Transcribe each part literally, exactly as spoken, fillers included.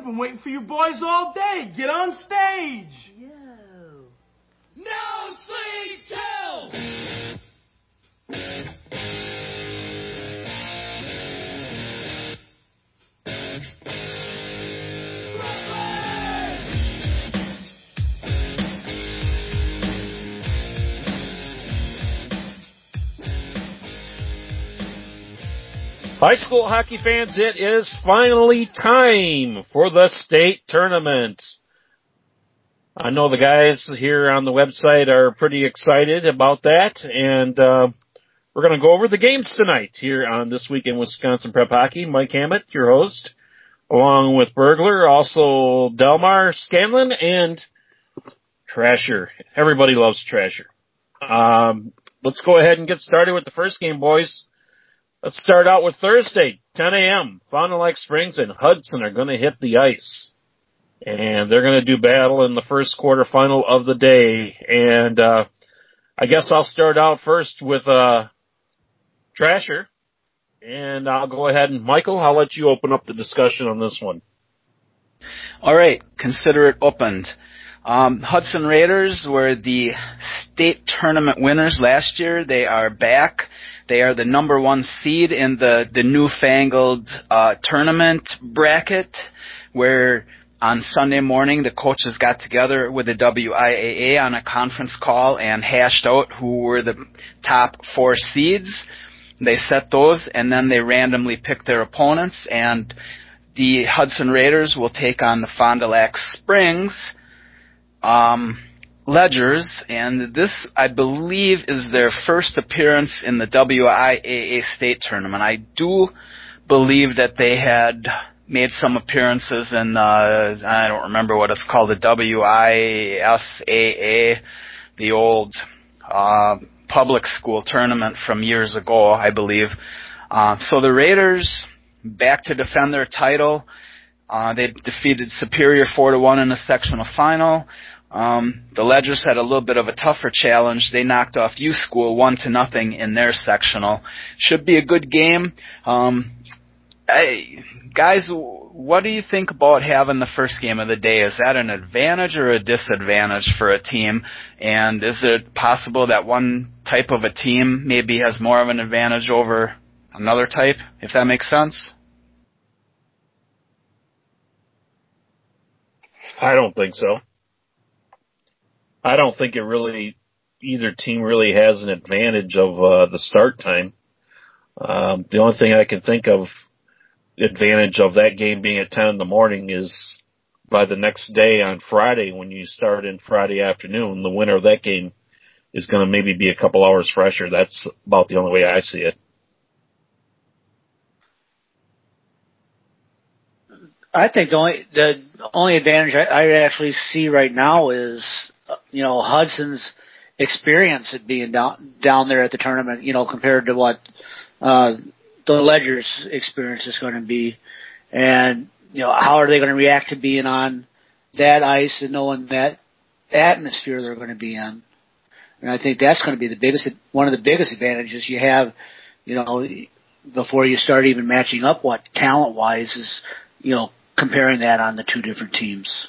I've been waiting for you boys all day. Get on stage. Yo. Now sleep till. High school hockey fans, it is finally time for the state tournament. I know the guys here on the website are pretty excited about that, and uh, we're going to go over the games tonight here on This Week in Wisconsin Prep Hockey. Mike Hammett, your host, along with Burglar, also Delmar Scanlon, and Trasher. Everybody loves Trasher. Um, let's go ahead and get started with the first game, boys. Let's start out with Thursday, ten a.m. Fond du Lac Springs and Hudson are going to hit the ice. And they're going to do battle in the first quarterfinal of the day. And uh I guess I'll start out first with uh Trasher. And I'll go ahead and, Michael, I'll let you open up the discussion on this one. All right. Consider it opened. Um, Hudson Raiders were the state tournament winners last year. They are back. They are the number one seed in the, the newfangled uh, tournament bracket, where on Sunday morning the coaches got together with the W I A A on a conference call and hashed out who were the top four seeds. They set those, and then they randomly picked their opponents, and the Hudson Raiders will take on the Fond du Lac Springs Um, Ledgers, and this, I believe, is their first appearance in the W I A A state tournament. I do believe that they had made some appearances in, uh, I don't remember what it's called, the W I S A A, the old uh, public school tournament from years ago, I believe. Uh, so the Raiders, back to defend their title. Uh, they defeated Superior four to one in the sectional final. Um, the Ledgers had a little bit of a tougher challenge. They knocked off U School one to nothing in their sectional. Should be a good game. Um, I, guys, what do you think about having the first game of the day? Is that an advantage or a disadvantage for a team? And is it possible that one type of a team maybe has more of an advantage over another type, if that makes sense? I don't think so. I don't think it really, either team really has an advantage of uh, the start time. Um, the only thing I can think of advantage of that game being at ten in the morning is by the next day on Friday, when you start in Friday afternoon, the winner of that game is going to maybe be a couple hours fresher. That's about the only way I see it. I think the only, the only advantage I, I actually see right now is, you know, Hudson's experience at being down, down there at the tournament, you know, compared to what, uh, the Ledger's experience is going to be. And, you know, how are they going to react to being on that ice and knowing that atmosphere they're going to be in? And I think that's going to be the biggest, one of the biggest advantages you have, you know, before you start even matching up what talent wise is, you know, comparing that on the two different teams.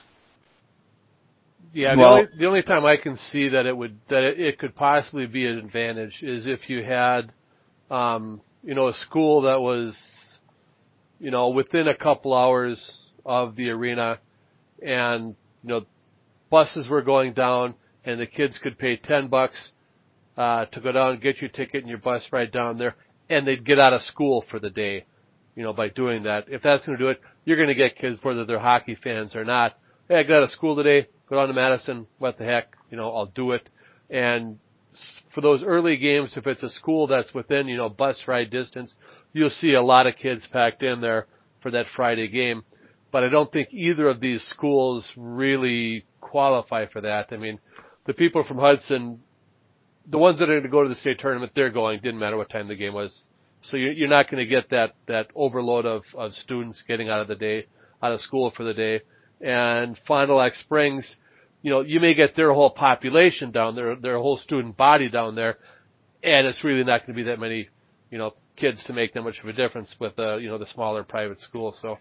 Yeah, well, the, only, the only time I can see that it would that it, it could possibly be an advantage is if you had, um, you know, a school that was, you know, within a couple hours of the arena, and you know, buses were going down, and the kids could pay ten bucks uh, to go down and get your ticket and your bus ride down there, and they'd get out of school for the day, you know, by doing that. If that's going to do it, you're going to get kids, whether they're hockey fans or not. Hey, I got out of school today. Go down to Madison. What the heck? You know, I'll do it. And for those early games, if it's a school that's within, you know, bus ride distance, you'll see a lot of kids packed in there for that Friday game. But I don't think either of these schools really qualify for that. I mean, the people from Hudson, the ones that are going to go to the state tournament, they're going. Didn't matter what time the game was. So you're not going to get that, that overload of, of students getting out of the day, out of school for the day. And Fond du Lac Springs, you know, you may get their whole population down there, their whole student body down there, and it's really not going to be that many, you know, kids to make that much of a difference with, uh, you know, the smaller private school. So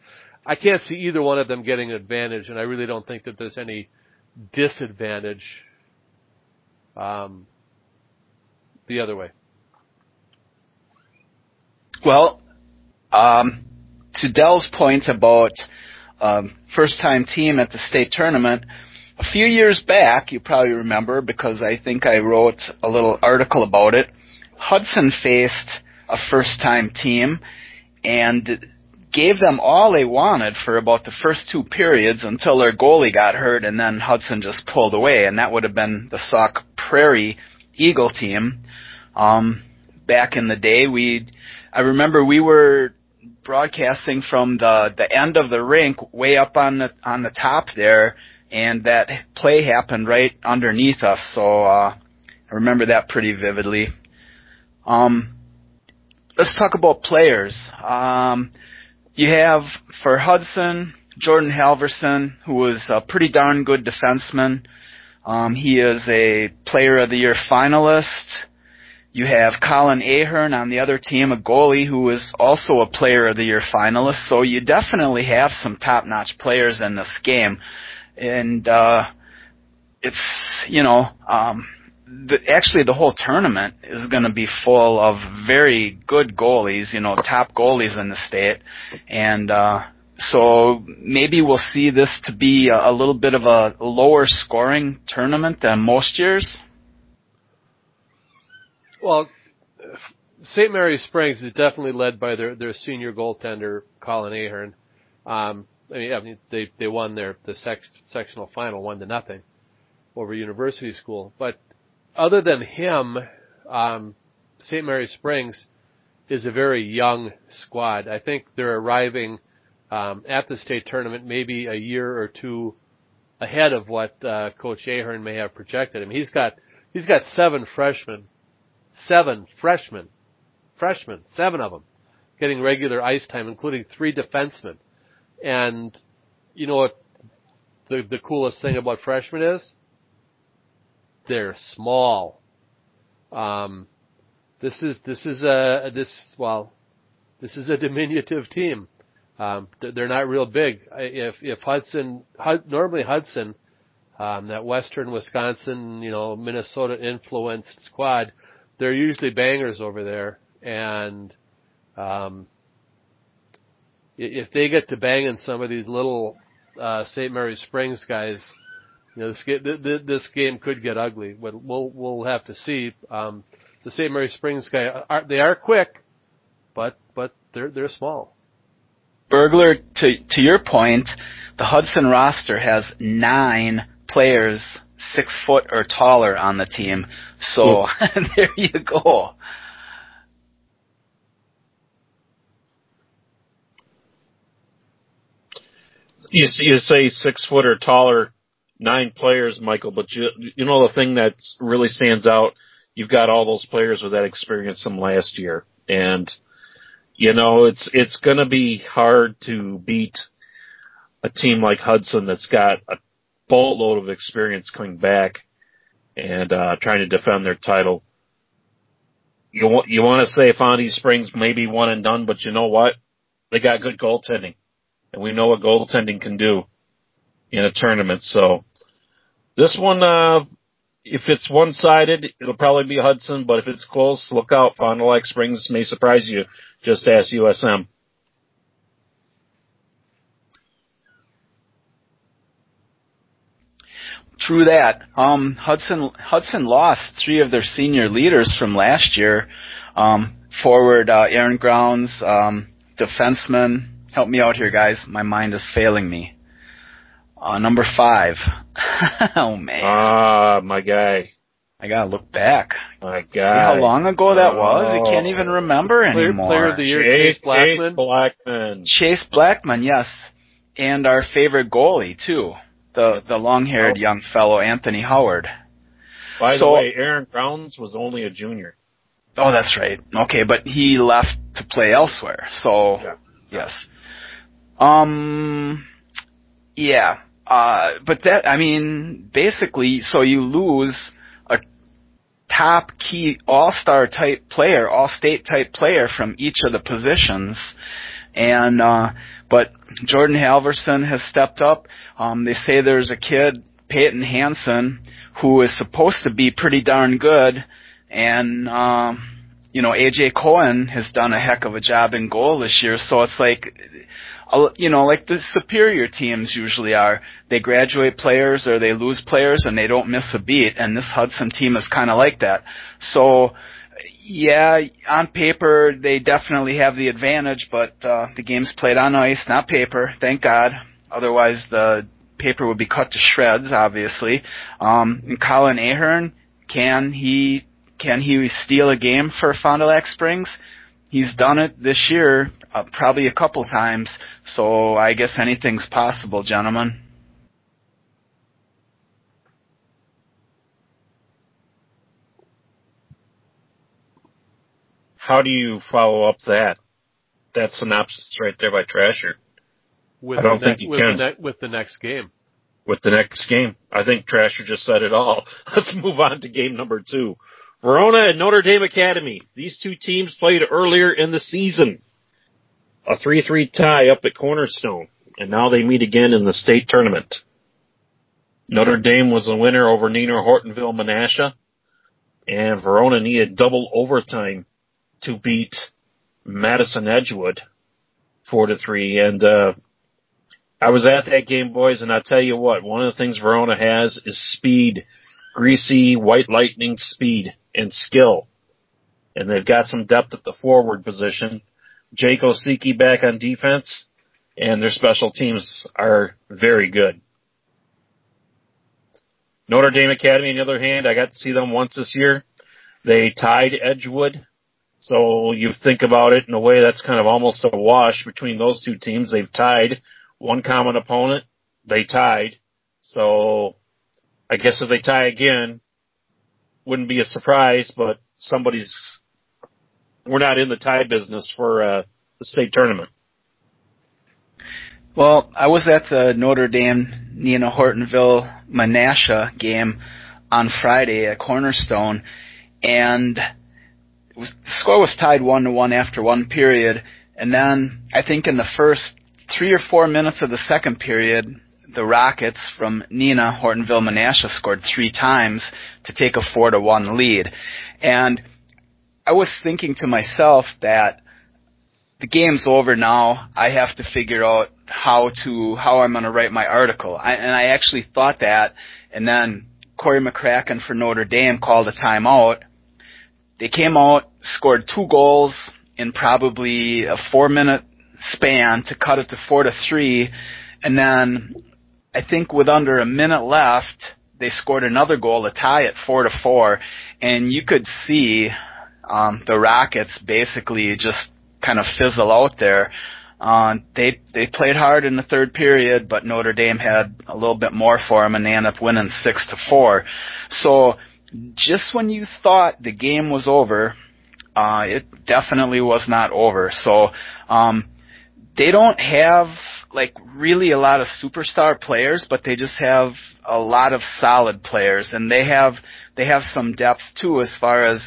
I can't see either one of them getting an advantage, and I really don't think that there's any disadvantage um, the other way. Well, um, to Dell's point about um, first-time team at the state tournament, a few years back, you probably remember because I think I wrote a little article about it, Hudson faced a first-time team and gave them all they wanted for about the first two periods until their goalie got hurt, and then Hudson just pulled away, and that would have been the Sauk Prairie Eagle team. Um, back in the day, we I remember we were broadcasting from the, the end of the rink way up on the, on the top there, and that play happened right underneath us, so uh, I remember that pretty vividly. Um, let's talk about players. Um, you have, for Hudson, Jordan Halverson, who is a pretty darn good defenseman. Um, he is a Player of the Year finalist. You have Colin Ahern on the other team, a goalie who is also a Player of the Year finalist. So you definitely have some top-notch players in this game. And uh, it's, you know, um, the, actually the whole tournament is going to be full of very good goalies, you know, top goalies in the state. And uh, so maybe we'll see this to be a, a little bit of a lower scoring tournament than most years. Well, Saint Mary's Springs is definitely led by their, their senior goaltender, Colin Ahern. Um, I mean, I mean they, they won their the sec, sectional final one to nothing over University School. But other than him, um, Saint Mary's Springs is a very young squad. I think they're arriving um, at the state tournament maybe a year or two ahead of what uh, Coach Ahern may have projected. I mean, he's got he's got seven freshmen. Seven freshmen, freshmen, seven of them, getting regular ice time, including three defensemen. And you know what the the coolest thing about freshmen is? They're small. Um, this is this is a this well, this is a diminutive team. Um, they're not real big. If if Hudson, normally Hudson, um, that Western Wisconsin, you know, Minnesota influenced squad. They're usually bangers over there, and um, if they get to banging some of these little uh, Saint Mary's Springs guys, you know, this game, this game could get ugly. But we'll we'll have to see. Um, the Saint Mary's Springs guys are they are quick, but but they're they're small. Burglar, to to your point, the Hudson roster has nine players six foot or taller on the team. So there you go. You, you say six foot or taller, nine players, Michael, but you, you know the thing that really stands out, you've got all those players with that experience from last year. And, you know, it's it's going to be hard to beat a team like Hudson that's got a boatload of experience coming back and uh, trying to defend their title. You want you want to say Fond du Lac Springs maybe one and done, but you know what? They got good goaltending, and we know what goaltending can do in a tournament. So this one, uh, if it's one-sided, it'll probably be Hudson, but if it's close, look out. Fond du Lac Springs may surprise you. Just ask U S M. True that. Um, Hudson Hudson lost three of their senior leaders from last year. Um, forward uh, Aaron Grounds, um, defenseman. Help me out here, guys. My mind is failing me. Uh, number five. Oh man. Ah, uh, my guy. I gotta look back. My God. See how long ago that was? Oh. I can't even remember player, anymore. Player of the year, Chase, Chase Blackman. Blackman. Chase Blackman, yes, and our favorite goalie too. The the long-haired oh. young fellow, Anthony Howard. By so, the way, Aaron Grounds was only a junior. Oh, that's right. Okay, but he left to play elsewhere. So, yeah. yes. Um, yeah. Uh, but that, I mean, basically, so you lose a top key all-star type player, all-state type player from each of the positions. And uh, but Jordan Halverson has stepped up. Um, they say there's a kid, Peyton Hansen, who is supposed to be pretty darn good, and um, you know, A J Cohen has done a heck of a job in goal this year. So it's like, you know, like the Superior teams usually are. They graduate players or they lose players and they don't miss a beat. And this Hudson team is kind of like that. So, yeah, on paper, they definitely have the advantage, but uh, the game's played on ice, not paper, thank God. Otherwise, the paper would be cut to shreds, obviously. Um, and Colin Ahern, can he... Can he steal a game for Fond du Lac Springs? He's done it this year, uh, probably a couple times. So I guess anything's possible, gentlemen. How do you follow up that? That synopsis right there by Trasher. With I don't think ne- you with can. The ne- with the next game. With the next game. I think Trasher just said it all. Let's move on to game number two. Verona and Notre Dame Academy. These two teams played earlier in the season. A three three tie up at Cornerstone, and now they meet again in the state tournament. Notre Dame was the winner over Neenah Hortonville Menasha, and Verona needed double overtime to beat Madison Edgewood four to three. And uh I was at that game, boys, and I'll tell you what, one of the things Verona has is speed. Greasy, white lightning speed and skill. And they've got some depth at the forward position. Jake Osiki back on defense, and their special teams are very good. Notre Dame Academy, on the other hand, I got to see them once this year. They tied Edgewood. So you think about it in a way that's kind of almost a wash between those two teams. They've tied one common opponent. They tied. So I guess if they tie again, wouldn't be a surprise, but somebody's, we're not in the tie business for uh, the state tournament. Well, I was at the Notre Dame Neenah Hortonville Menasha game on Friday at Cornerstone, and it was, the score was tied one to one after one period, and then I think in the first three or four minutes of the second period, the Rockets from Neenah Hortonville Menasha scored three times to take a four to one lead. And I was thinking to myself that the game's over now. I have to figure out how to, how I'm going to write my article. I, and I actually thought that. And then Corey McCracken for Notre Dame called a timeout. They came out, scored two goals in probably a four minute span to cut it to four to three. And then I think with under a minute left, they scored another goal to tie it four to four, and you could see um, the Rockets basically just kind of fizzle out there. Uh, they they played hard in the third period, but Notre Dame had a little bit more for them, and they ended up winning six to four. So just when you thought the game was over, uh, it definitely was not over. So um, they don't have like really a lot of superstar players, but they just have a lot of solid players, and they have they have some depth too as far as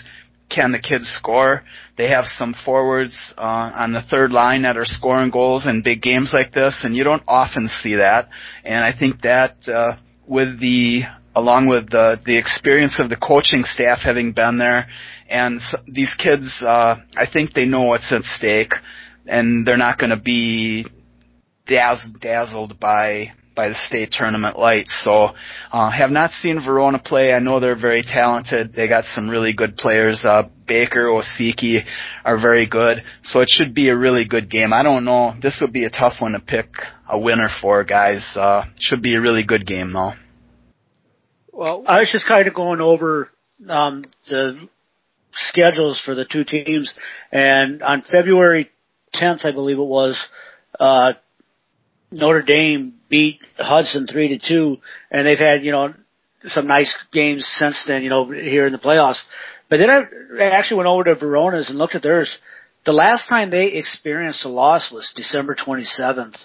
can the kids score. They have some forwards uh, on the third line that are scoring goals in big games like this, and you don't often see that. And I think that uh, with the along with the the experience of the coaching staff having been there, and so these kids, uh, I think they know what's at stake, and they're not going to be dazzled by by the state tournament lights. So uh have not seen Verona play. I know they're very talented. They got some really good players. Uh Baker, Osiki are very good. So it should be a really good game. I don't know. This would be a tough one to pick a winner for, guys. Uh should be a really good game though. Well, I was just kind of going over um the schedules for the two teams, and on February tenth, I believe it was, uh Notre Dame beat Hudson three to two, and they've had, you know, some nice games since then, you know, here in the playoffs. But then I actually went over to Verona's and looked at theirs. The last time they experienced a loss was December twenty-seventh,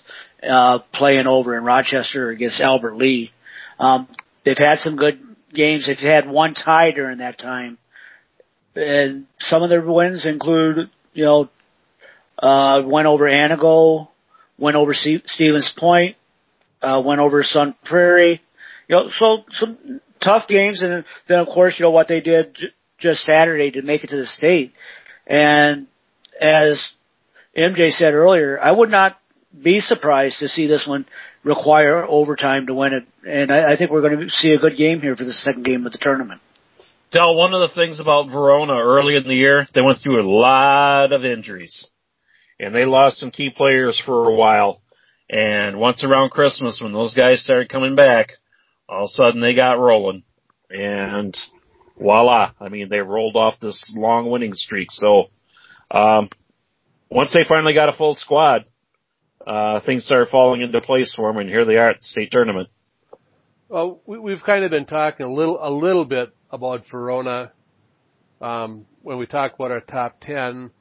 uh, playing over in Rochester against Albert Lee. Um, they've had some good games. They've had one tie during that time, and some of their wins include, you know, Uh, went over Anago, went over C- Stevens Point, uh, went over Sun Prairie. You know, so some tough games, and then of course, you know what they did j- just Saturday to make it to the state. And as M J said earlier, I would not be surprised to see this one require overtime to win it. And I, I think we're going to see a good game here for the second game of the tournament. Del, one of the things about Verona early in the year, they went through a lot of injuries. And they lost some key players for a while. And once around Christmas, when those guys started coming back, all of a sudden they got rolling. And voila. I mean, they rolled off this long winning streak. So um once they finally got a full squad, uh things started falling into place for them, and here they are at the state tournament. Well, we, we've kind of been talking a little a little bit about Verona um when we talk about our top ten.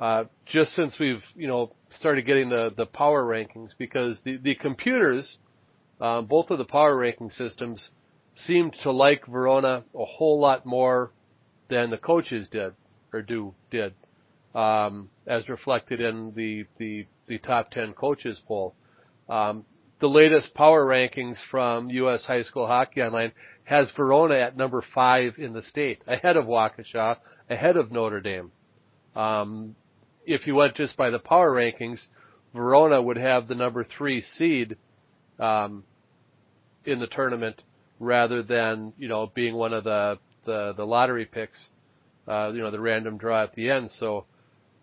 Uh, just since we've, you know, started getting the, the power rankings, because the, the computers, um, both of the power ranking systems, seemed to like Verona a whole lot more than the coaches did, or do, did, um, as reflected in the, the, the top ten coaches poll. Um, the latest power rankings from U S High School Hockey Online has Verona at number five in the state, ahead of Waukesha, ahead of Notre Dame. Um, If you went just by the power rankings, Verona would have the number three seed um, in the tournament, rather than, you know, being one of the the, the lottery picks, uh, you know, the random draw at the end. So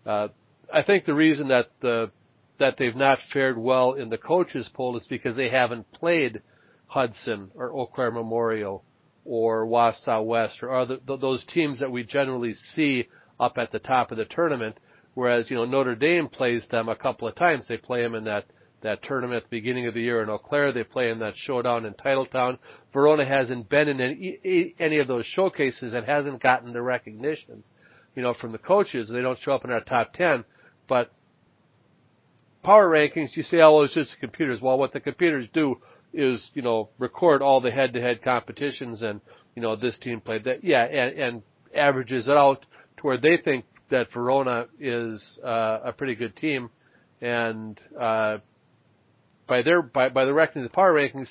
uh, I think the reason that the that they've not fared well in the coaches poll is because they haven't played Hudson or Eau Claire Memorial or Wausau West or other th- those teams that we generally see up at the top of the tournament. Whereas, you know, Notre Dame plays them a couple of times. They play them in that, that tournament at the beginning of the year in Eau Claire. They play in that showdown in Titletown. Verona hasn't been in any, any of those showcases and hasn't gotten the recognition, you know, from the coaches. They don't show up in our top ten. But power rankings, you say, oh, well, it's just the computers. Well, what the computers do is, you know, record all the head-to-head competitions and, you know, this team played that. Yeah, and, and averages it out to where they think that Verona is uh, a pretty good team, and uh, by their by by the reckoning of the power rankings,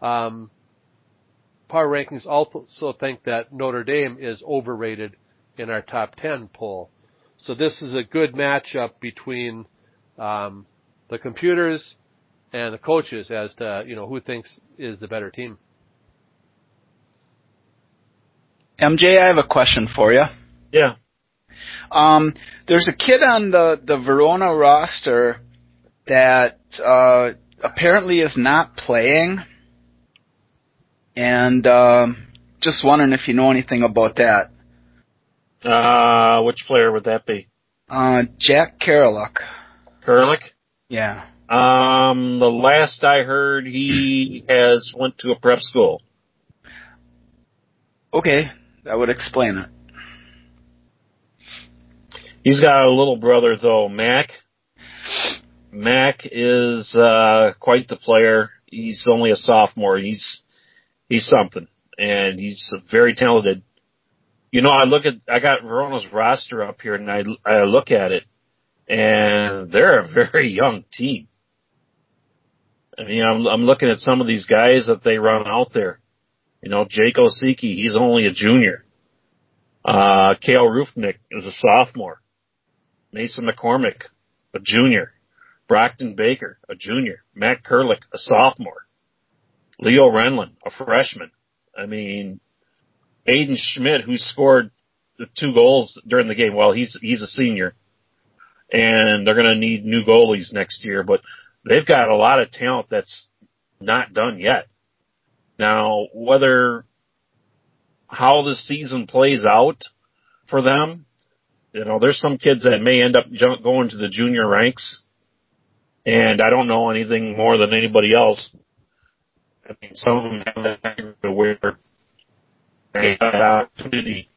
um, power rankings also think that Notre Dame is overrated in our top ten poll. So this is a good matchup between um, the computers and the coaches as to, you know, who thinks is the better team. M J, I have a question for you. Yeah. Um, there's a kid on the, the Verona roster that uh, apparently is not playing, and uh, just wondering if you know anything about that. Uh, which player would that be? Uh, Jack Kareluk. Kareluk? Yeah. Um, the last I heard, he has went to a prep school. Okay, that would explain it. He's got a little brother, though, Mac. Mac is uh, quite the player. He's only a sophomore. He's he's something, and he's very talented. You know, I look at I got Verona's roster up here, and I, I look at it, and they're a very young team. I mean, I'm, I'm looking at some of these guys that they run out there. You know, Jake Osiki, he's only a junior. Uh, Kale Rufnick is a sophomore. Mason McCormick, a junior. Brockton Baker, a junior. Matt Kareluk, a sophomore. Leo Renlund, a freshman. I mean, Aiden Schmidt, who scored the two goals during the game, well, he's he's a senior, and they're going to need new goalies next year. But they've got a lot of talent that's not done yet. Now, whether how this season plays out for them, you know, there's some kids that may end up going to the junior ranks, and I don't know anything more than anybody else. I mean, some of them have that kind of where they have an opportunity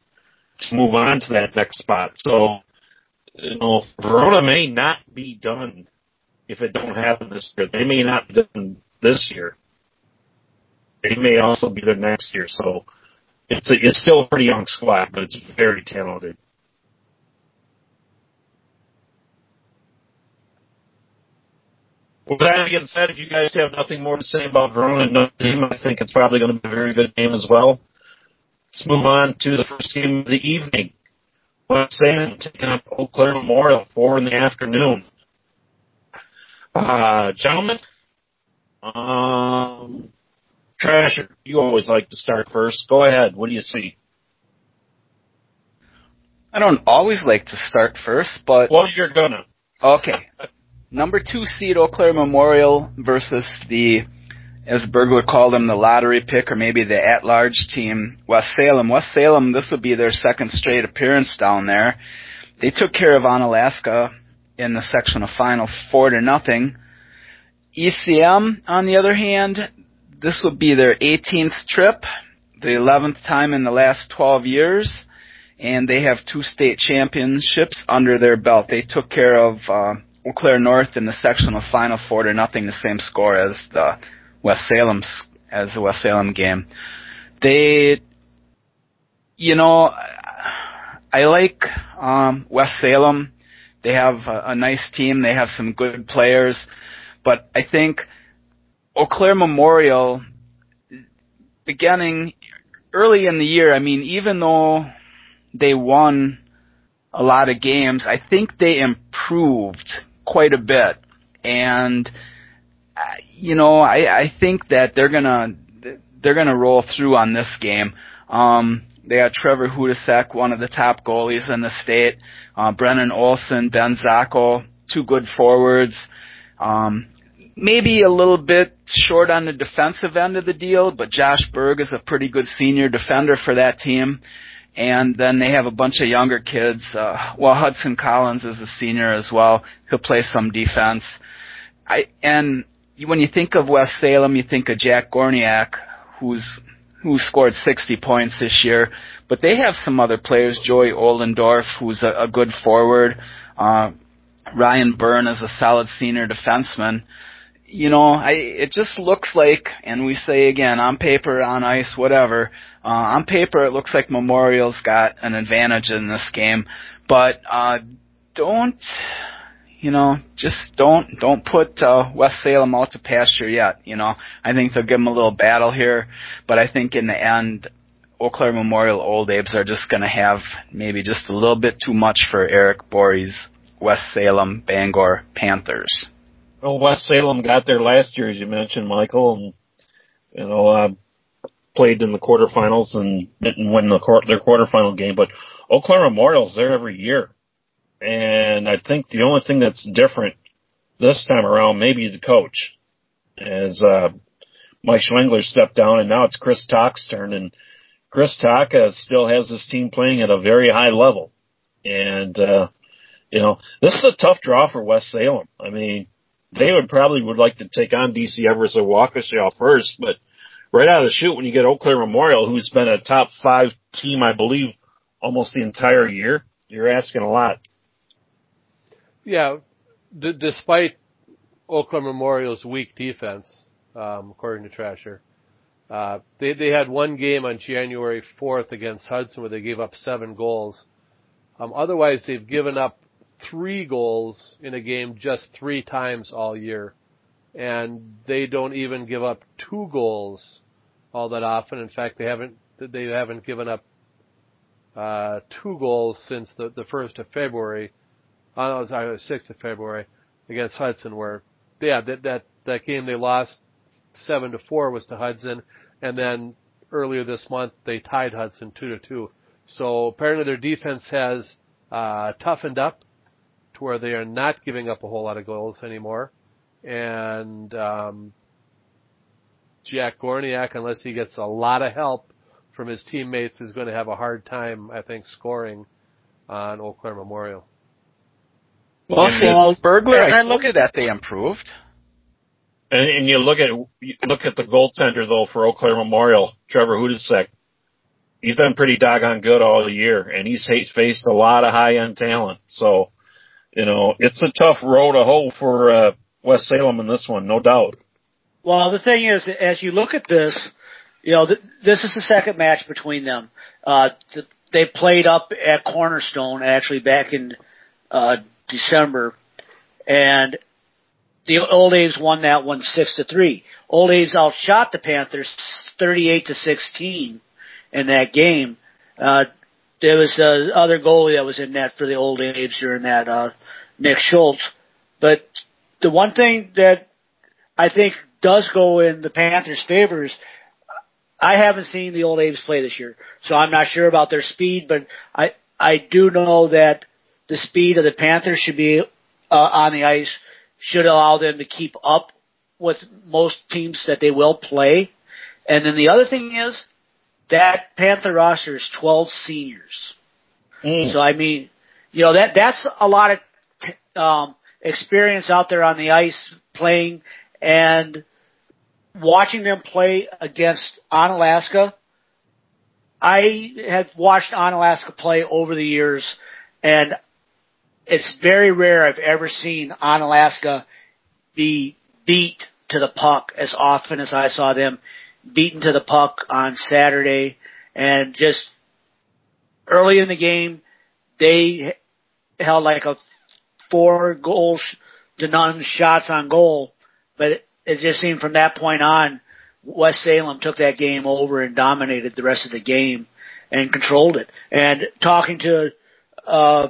to move on to that next spot. So, you know, Verona may not be done if it don't happen this year. They may not be done this year. They may also be there next year. So, It's a, it's still a pretty young squad, but it's very talented. With that being said, if you guys have nothing more to say about Verona and Notre Dame, I think it's probably going to be a very good game as well. Let's move on to the first game of the evening. West Salem taking up Eau Claire Memorial, four in the afternoon. Uh, gentlemen, um, Trasher, you always like to start first. Go ahead. What do you see? I don't always like to start first, but... Well, you're gonna. Okay. Number two seed Eau Claire Memorial versus the, as Bergler called them, the lottery pick or maybe the at-large team, West Salem. West Salem, this would be their second straight appearance down there. They took care of Onalaska in the sectional final four to nothing. E C M, on the other hand, this would be their eighteenth trip, the eleventh time in the last twelve years, and they have two state championships under their belt. They took care of uh, Eau Claire North in the sectional final four to nothing, the same score as the West Salem's as the West Salem game. They, you know, I like um, West Salem. They have a, a nice team. They have some good players, but I think Eau Claire Memorial, beginning early in the year, I mean, even though they won a lot of games, I think they improved quite a bit. And, you know, I, I think that they're gonna, they're gonna roll through on this game. Um, they got Trevor Hudasek, one of the top goalies in the state, uh, Brennan Olson, Ben Zacco, two good forwards, um, maybe a little bit short on the defensive end of the deal, but Josh Berg is a pretty good senior defender for that team. And then they have a bunch of younger kids. Uh, well, Hudson Collins is a senior as well. He'll play some defense. I, and when you think of West Salem, you think of Jack Gorniak, who's, who scored sixty points this year. But they have some other players. Joey Oldendorf, who's a, a good forward. Uh, Ryan Byrne is a solid senior defenseman. You know, I, it just looks like, and we say again, on paper, on ice, whatever, uh, on paper it looks like Memorial's got an advantage in this game. But uh, don't, you know, just don't don't put uh, West Salem out to pasture yet, you know. I think they'll give them a little battle here, but I think in the end, Eau Claire Memorial Old Abes are just going to have maybe just a little bit too much for Eric Borey's West Salem Bangor Panthers. Well, West Salem got there last year, as you mentioned, Michael, and you know uh, played in the quarterfinals and didn't win the court, their quarterfinal game. But Eau Claire Memorial's there every year, and I think the only thing that's different this time around maybe the coach, as uh, Mike Schwengler stepped down, and now it's Chris Tock's turn, and Chris Tock uh, still has this team playing at a very high level, and uh, you know this is a tough draw for West Salem. I mean, they would probably would like to take on D C Everest or Waukesha first, but right out of the chute, when you get Eau Claire Memorial, who's been a top five team, I believe, almost the entire year, you're asking a lot. Yeah, d- despite Eau Claire Memorial's weak defense, um, according to Trasher, uh, they they had one game on January fourth against Hudson where they gave up seven goals. Um, otherwise, they've given up three goals in a game just three times all year, and they don't even give up two goals all that often. In fact, they haven't they haven't given up uh, two goals since the the first of February. Oh, no, sorry, the sixth of February against Hudson, where yeah that that that game they lost seven to four was to Hudson, and then earlier this month they tied Hudson two to two. So apparently their defense has uh, toughened up to where they are not giving up a whole lot of goals anymore. And um Jack Gorniak, unless he gets a lot of help from his teammates, is going to have a hard time, I think, scoring on Eau Claire Memorial. Well, well Bergler, I look at that, they improved. And, and you look at you look at the goaltender, though, for Eau Claire Memorial, Trevor Hudasek. He's been pretty doggone good all year, and he's faced a lot of high-end talent. So, you know, it's a tough row to hoe for uh, West Salem in this one, no doubt. Well, the thing is, as you look at this, you know, th- this is the second match between them. Uh, th- they played up at Cornerstone, actually, back in uh, December. And The Old A's won that one six to three. Old A's outshot the Panthers thirty-eight to sixteen in that game. Uh, there was the other goalie that was in net for the Old A's during that, uh, Nick Schultz. But the one thing that I think does go in the Panthers' favor is I haven't seen the Old A's play this year, so I'm not sure about their speed. But I I do know that the speed of the Panthers should be uh, on the ice. Should allow them to keep up with most teams that they will play. And then the other thing is that Panther roster is twelve seniors. Mm. So, I mean, you know, that that's a lot of um, experience out there on the ice playing, and watching them play against Onalaska. I have watched Onalaska play over the years, and it's very rare I've ever seen Onalaska be beat to the puck as often as I saw them beaten to the puck on Saturday. And just early in the game, they held like a four goal to none shots on goal. But it just seemed from that point on, West Salem took that game over and dominated the rest of the game and controlled it. And talking to uh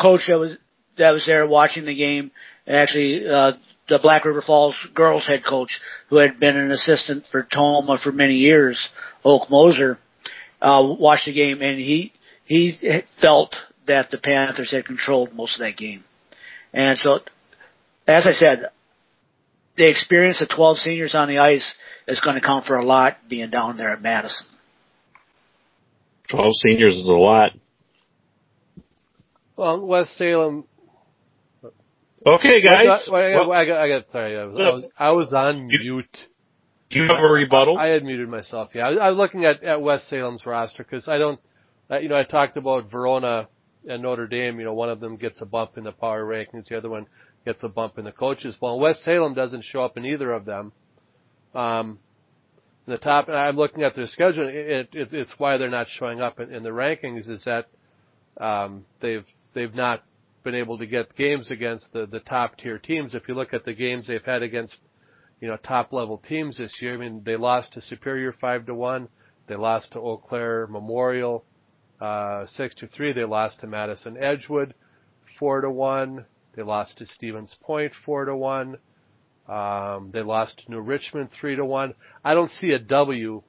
coach that was that was there watching the game, and actually uh, the Black River Falls girls head coach, who had been an assistant for Toma for many years, Oak Moser, uh, watched the game, and he he felt that the Panthers had controlled most of that game. And so, as I said, the experience of twelve seniors on the ice is going to count for a lot being down there at Madison. twelve seniors is a lot. Well, West Salem. Okay, guys. Wait, wait, wait, I got, I got, sorry, I was, I was, I was on you, mute. Do you have a rebuttal? I, I had muted myself. Yeah, I was, I was looking at, at West Salem's roster because I don't, I, you know, I talked about Verona and Notre Dame. You know, one of them gets a bump in the power rankings, the other one gets a bump in the coaches. Well, West Salem doesn't show up in either of them. Um, in the top, I'm looking at their schedule. It, it, it's why they're not showing up in, in the rankings is that um, they've. They've not been able to get games against the, the top-tier teams. If you look at the games they've had against, you know, top-level teams this year, I mean, they lost to Superior five to one. They lost to Eau Claire Memorial uh, six to three. They lost to Madison Edgewood four to one. They lost to Stevens Point four to one. Um, they lost to New Richmond three to one. I don't see a W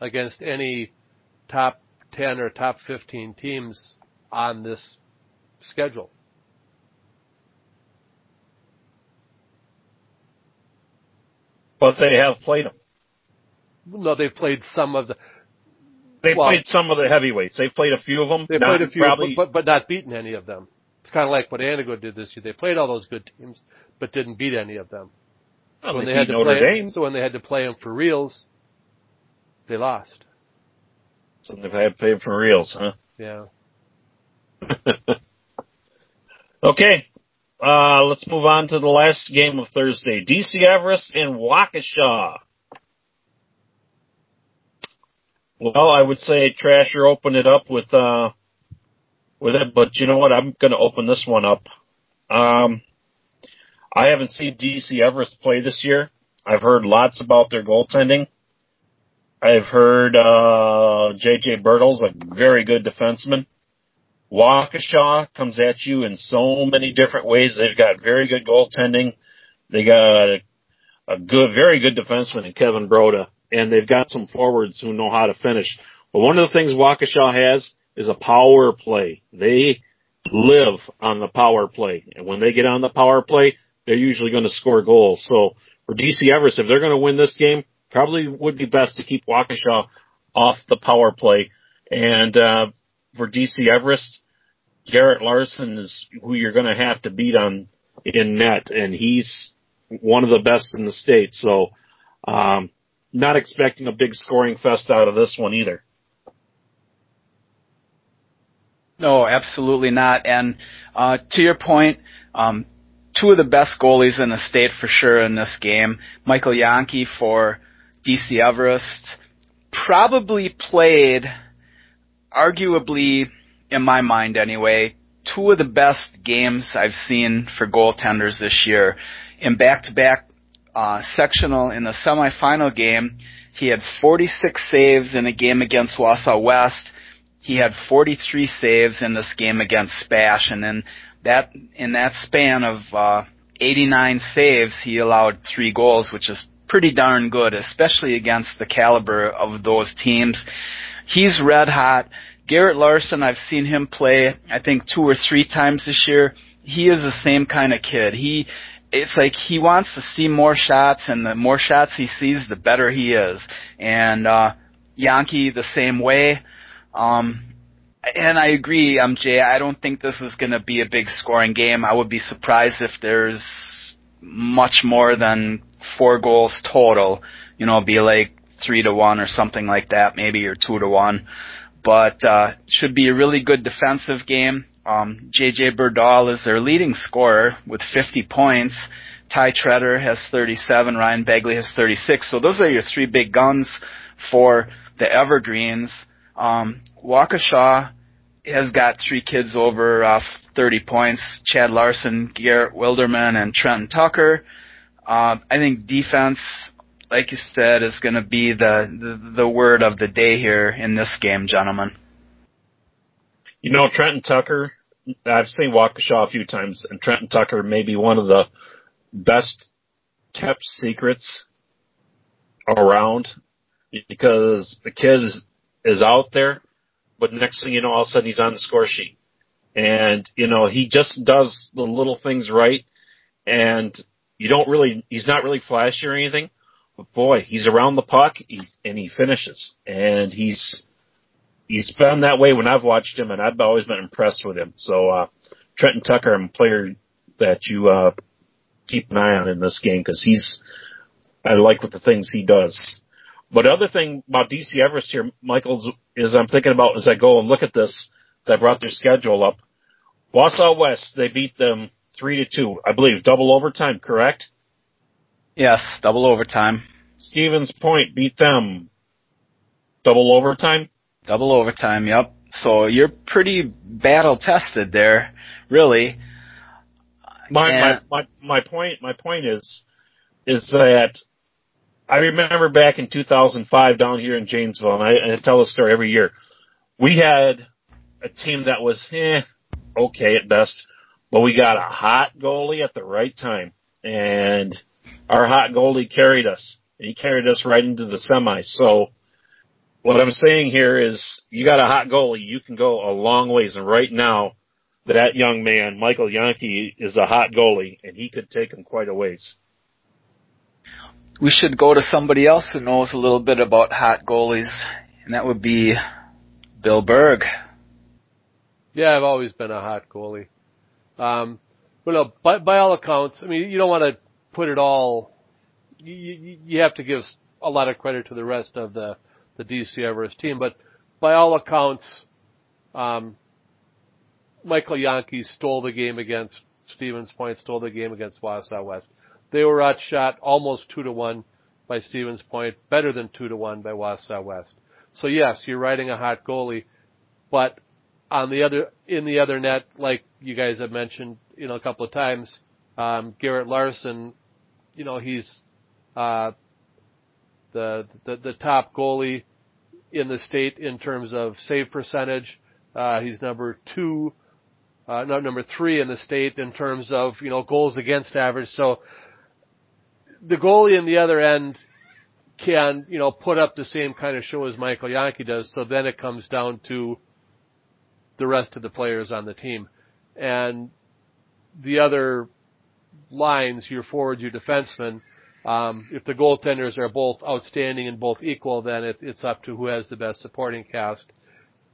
against any top ten or top fifteen teams on this schedule. But they have played them. No, they've played some of the... They well, played some of the heavyweights. They've played a few of them. They played a few, probably, but, but not beaten any of them. It's kind of like what Antigo did this year. They played all those good teams, but didn't beat any of them. Well, so, when they they had to play, so when they had to play them for reals, they lost. So they've had to play them for reals, huh? Yeah. Okay, uh, let's move on to the last game of Thursday. D C Everest and Waukesha. Well, I would say Trasher opened it up with uh, with it, but you know what? I'm going to open this one up. Um, I haven't seen D C Everest play this year. I've heard lots about their goaltending. I've heard uh, J J Bertles, a very good defenseman. Waukesha comes at you in so many different ways. They've got very good goaltending. They got a, a good, very good defenseman in Kevin Broda, and they've got some forwards who know how to finish. But one of the things Waukesha has is a power play. They live on the power play, and when they get on the power play, they're usually going to score goals. So for D C Everest, if they're going to win this game, probably would be best to keep Waukesha off the power play. And, uh, for D C Everest, Garrett Larson is who you're going to have to beat on in net, and he's one of the best in the state. So um, not expecting a big scoring fest out of this one either. No, absolutely not. And uh, to your point, um, two of the best goalies in the state for sure in this game. Michael Yanke for D C Everest probably played – arguably, in my mind anyway, two of the best games I've seen for goaltenders this year. In back-to-back uh, sectional in the semifinal game, he had forty-six saves in a game against Wausau West. He had forty-three saves in this game against Spash, and in that in that span of uh, eighty-nine saves, he allowed three goals, which is pretty darn good, especially against the caliber of those teams. He's red hot. Garrett Larson, I've seen him play, I think, two or three times this year. He is the same kind of kid. He, it's like he wants to see more shots, and the more shots he sees, the better he is. And uh, Yanke the same way. Um, and I agree, um, Jay, I don't think this is going to be a big scoring game. I would be surprised if there's much more than four goals total. You know, it'd be like three to one or something like that, maybe, or two to one. But uh should be a really good defensive game. Um J J Berdahl is their leading scorer with fifty points. Ty Tretter has thirty-seven. Ryan Begley has thirty-six. So those are your three big guns for the Evergreens. Um Waukesha has got three kids over uh, thirty points. Chad Larson, Garrett Wilderman, and Trent Tucker. Uh, I think defense, like you said, is going to be the, the the word of the day here in this game, gentlemen. You know, Trenton Tucker, I've seen Waukesha a few times, and Trenton Tucker may be one of the best-kept secrets around, because the kid is, is out there, but next thing you know, all of a sudden he's on the score sheet. And, you know, he just does the little things right, and you don't really – he's not really flashy or anything. But boy, he's around the puck, and he finishes. And he's he's been that way when I've watched him, and I've always been impressed with him. So uh, Trenton Tucker, I'm a player that you uh, keep an eye on in this game, because he's I like what the things he does. But the other thing about D C Everest here, Michael, is I'm thinking about as I go and look at this, as I brought their schedule up. Wausau West, they beat them three to two, I believe, double overtime, correct? Yes, double overtime. Stevens Point beat them. Double overtime? Double overtime, yep. So you're pretty battle-tested there, really. My, my my my point my point is is that I remember back in two thousand five down here in Janesville, and I, and I tell this story every year. We had a team that was eh, okay at best, but we got a hot goalie at the right time, and our hot goalie carried us, and he carried us right into the semis. So what I'm saying here is you got a hot goalie, you can go a long ways. And right now, that young man, Michael Yanke, is a hot goalie, and he could take him quite a ways. We should go to somebody else who knows a little bit about hot goalies, and that would be Bill Berg. Yeah, I've always been a hot goalie. Um, but no, by, by all accounts, I mean, you don't want to put it all, you, you have to give a lot of credit to the rest of the, the D C Everest team, but by all accounts, um, Michael Yanke stole the game against Stevens Point, stole the game against Wausau West. They were outshot almost two to one by Stevens Point, better than two to one by Wausau West. So yes, you're riding a hot goalie, but on the other, in the other net, like you guys have mentioned, you know, a couple of times, Um, Garrett Larson, you know, he's, uh, the, the, the top goalie in the state in terms of save percentage. Uh, he's number two, uh, not number three in the state in terms of, you know, goals against average. So the goalie in the other end can, you know, put up the same kind of show as Michael Yanke does. So then it comes down to the rest of the players on the team. And the other lines, your forward, your defenseman, um, if the goaltenders are both outstanding and both equal, then it, it's up to who has the best supporting cast.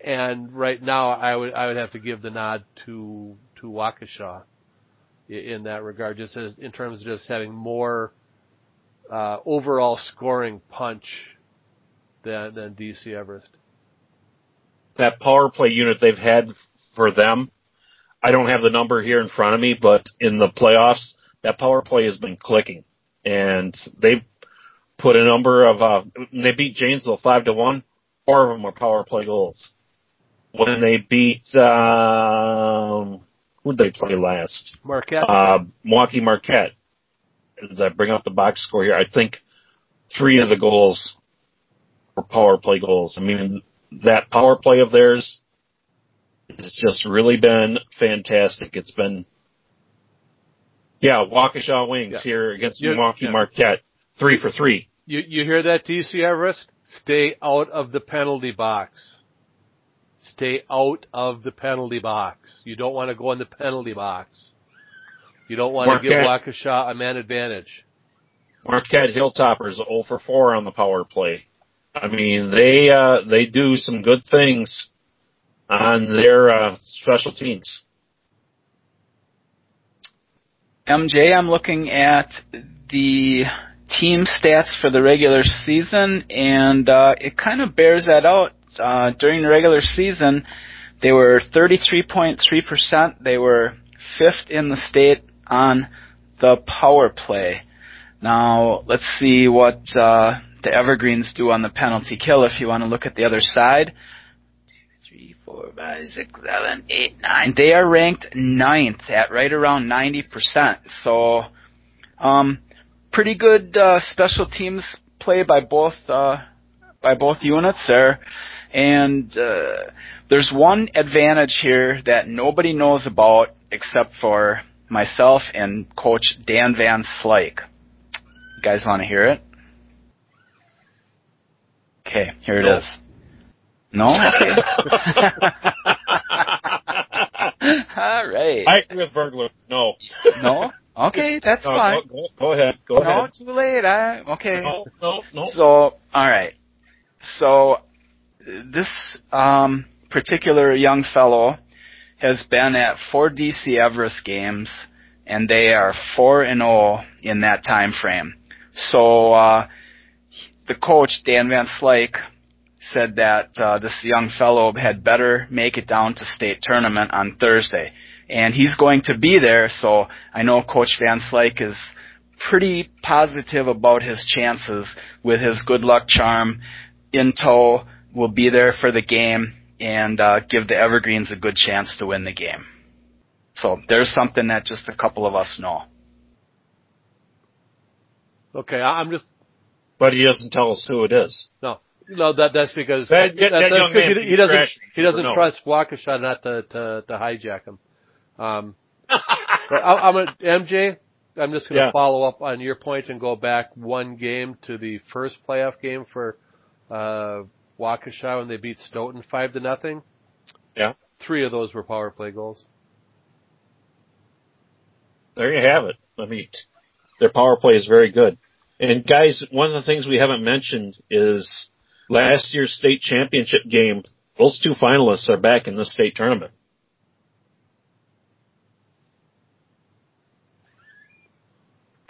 And right now, I would I would have to give the nod to to Waukesha in that regard, just as in terms of just having more uh, overall scoring punch than than D C Everest. That power play unit they've had for them, I don't have the number here in front of me, but in the playoffs, that power play has been clicking. And they put a number of, uh, they beat Janesville five to one, four of them were power play goals. When they beat, um, who'd they play last? Marquette. Uh, Milwaukee Marquette. as I bring up the box score here, I think three of the goals were power play goals. I mean, that power play of theirs has just really been fantastic. It's been, yeah, Waukesha Wings yeah. here against you, Milwaukee yeah. Marquette, three for three. You, you hear that, D C Everest? Stay out of the penalty box. Stay out of the penalty box. You don't want to go in the penalty box. You don't want Marquette, to give Waukesha a man advantage. Marquette Hilltoppers zero for four on the power play. I mean, they uh, they do some good things on their uh, special teams. M J, I'm looking at the team stats for the regular season, and uh, it kind of bears that out. Uh, during the regular season, they were thirty-three point three percent. They were fifth in the state on the power play. Now, let's see what uh, the Evergreens do on the penalty kill if you want to look at the other side. Three, four, five, six, seven, eight, nine. They are ranked ninth at right around ninety percent. So, um, pretty good uh, special teams play by both uh, by both units there. And uh, there's one advantage here that nobody knows about except for myself and Coach Dan Van Slyke. You guys want to hear it? Okay, here it no. is. No? Okay. All right. I agree with Bergler. No. No? Okay, that's no, fine. Go, go ahead. Go no, ahead. No, too late. I, okay. No, no, no. So, all right. So, this um, particular young fellow has been at four D C Everest games, and they are four and oh in that time frame. So, uh, the coach, Dan Van Slyke, said that uh, this young fellow had better make it down to state tournament on Thursday. And he's going to be there, so I know Coach Van Slyke is pretty positive about his chances with his good luck charm. In tow, will be there for the game and uh, give the Evergreens a good chance to win the game. So there's something that just a couple of us know. Okay, I'm just... But he doesn't tell us who it is. No. No, that that's because that, that, that that's man, he, he doesn't he doesn't trust Waukesha not to, to, to hijack him. Um, but I, I'm a, M J. I'm just going to yeah. follow up on your point and go back one game to the first playoff game for uh, Waukesha when they beat Stoughton five to nothing. Yeah, three of those were power play goals. There you have it. I mean, their power play is very good. And guys, one of the things we haven't mentioned is last year's state championship game, those two finalists are back in the state tournament.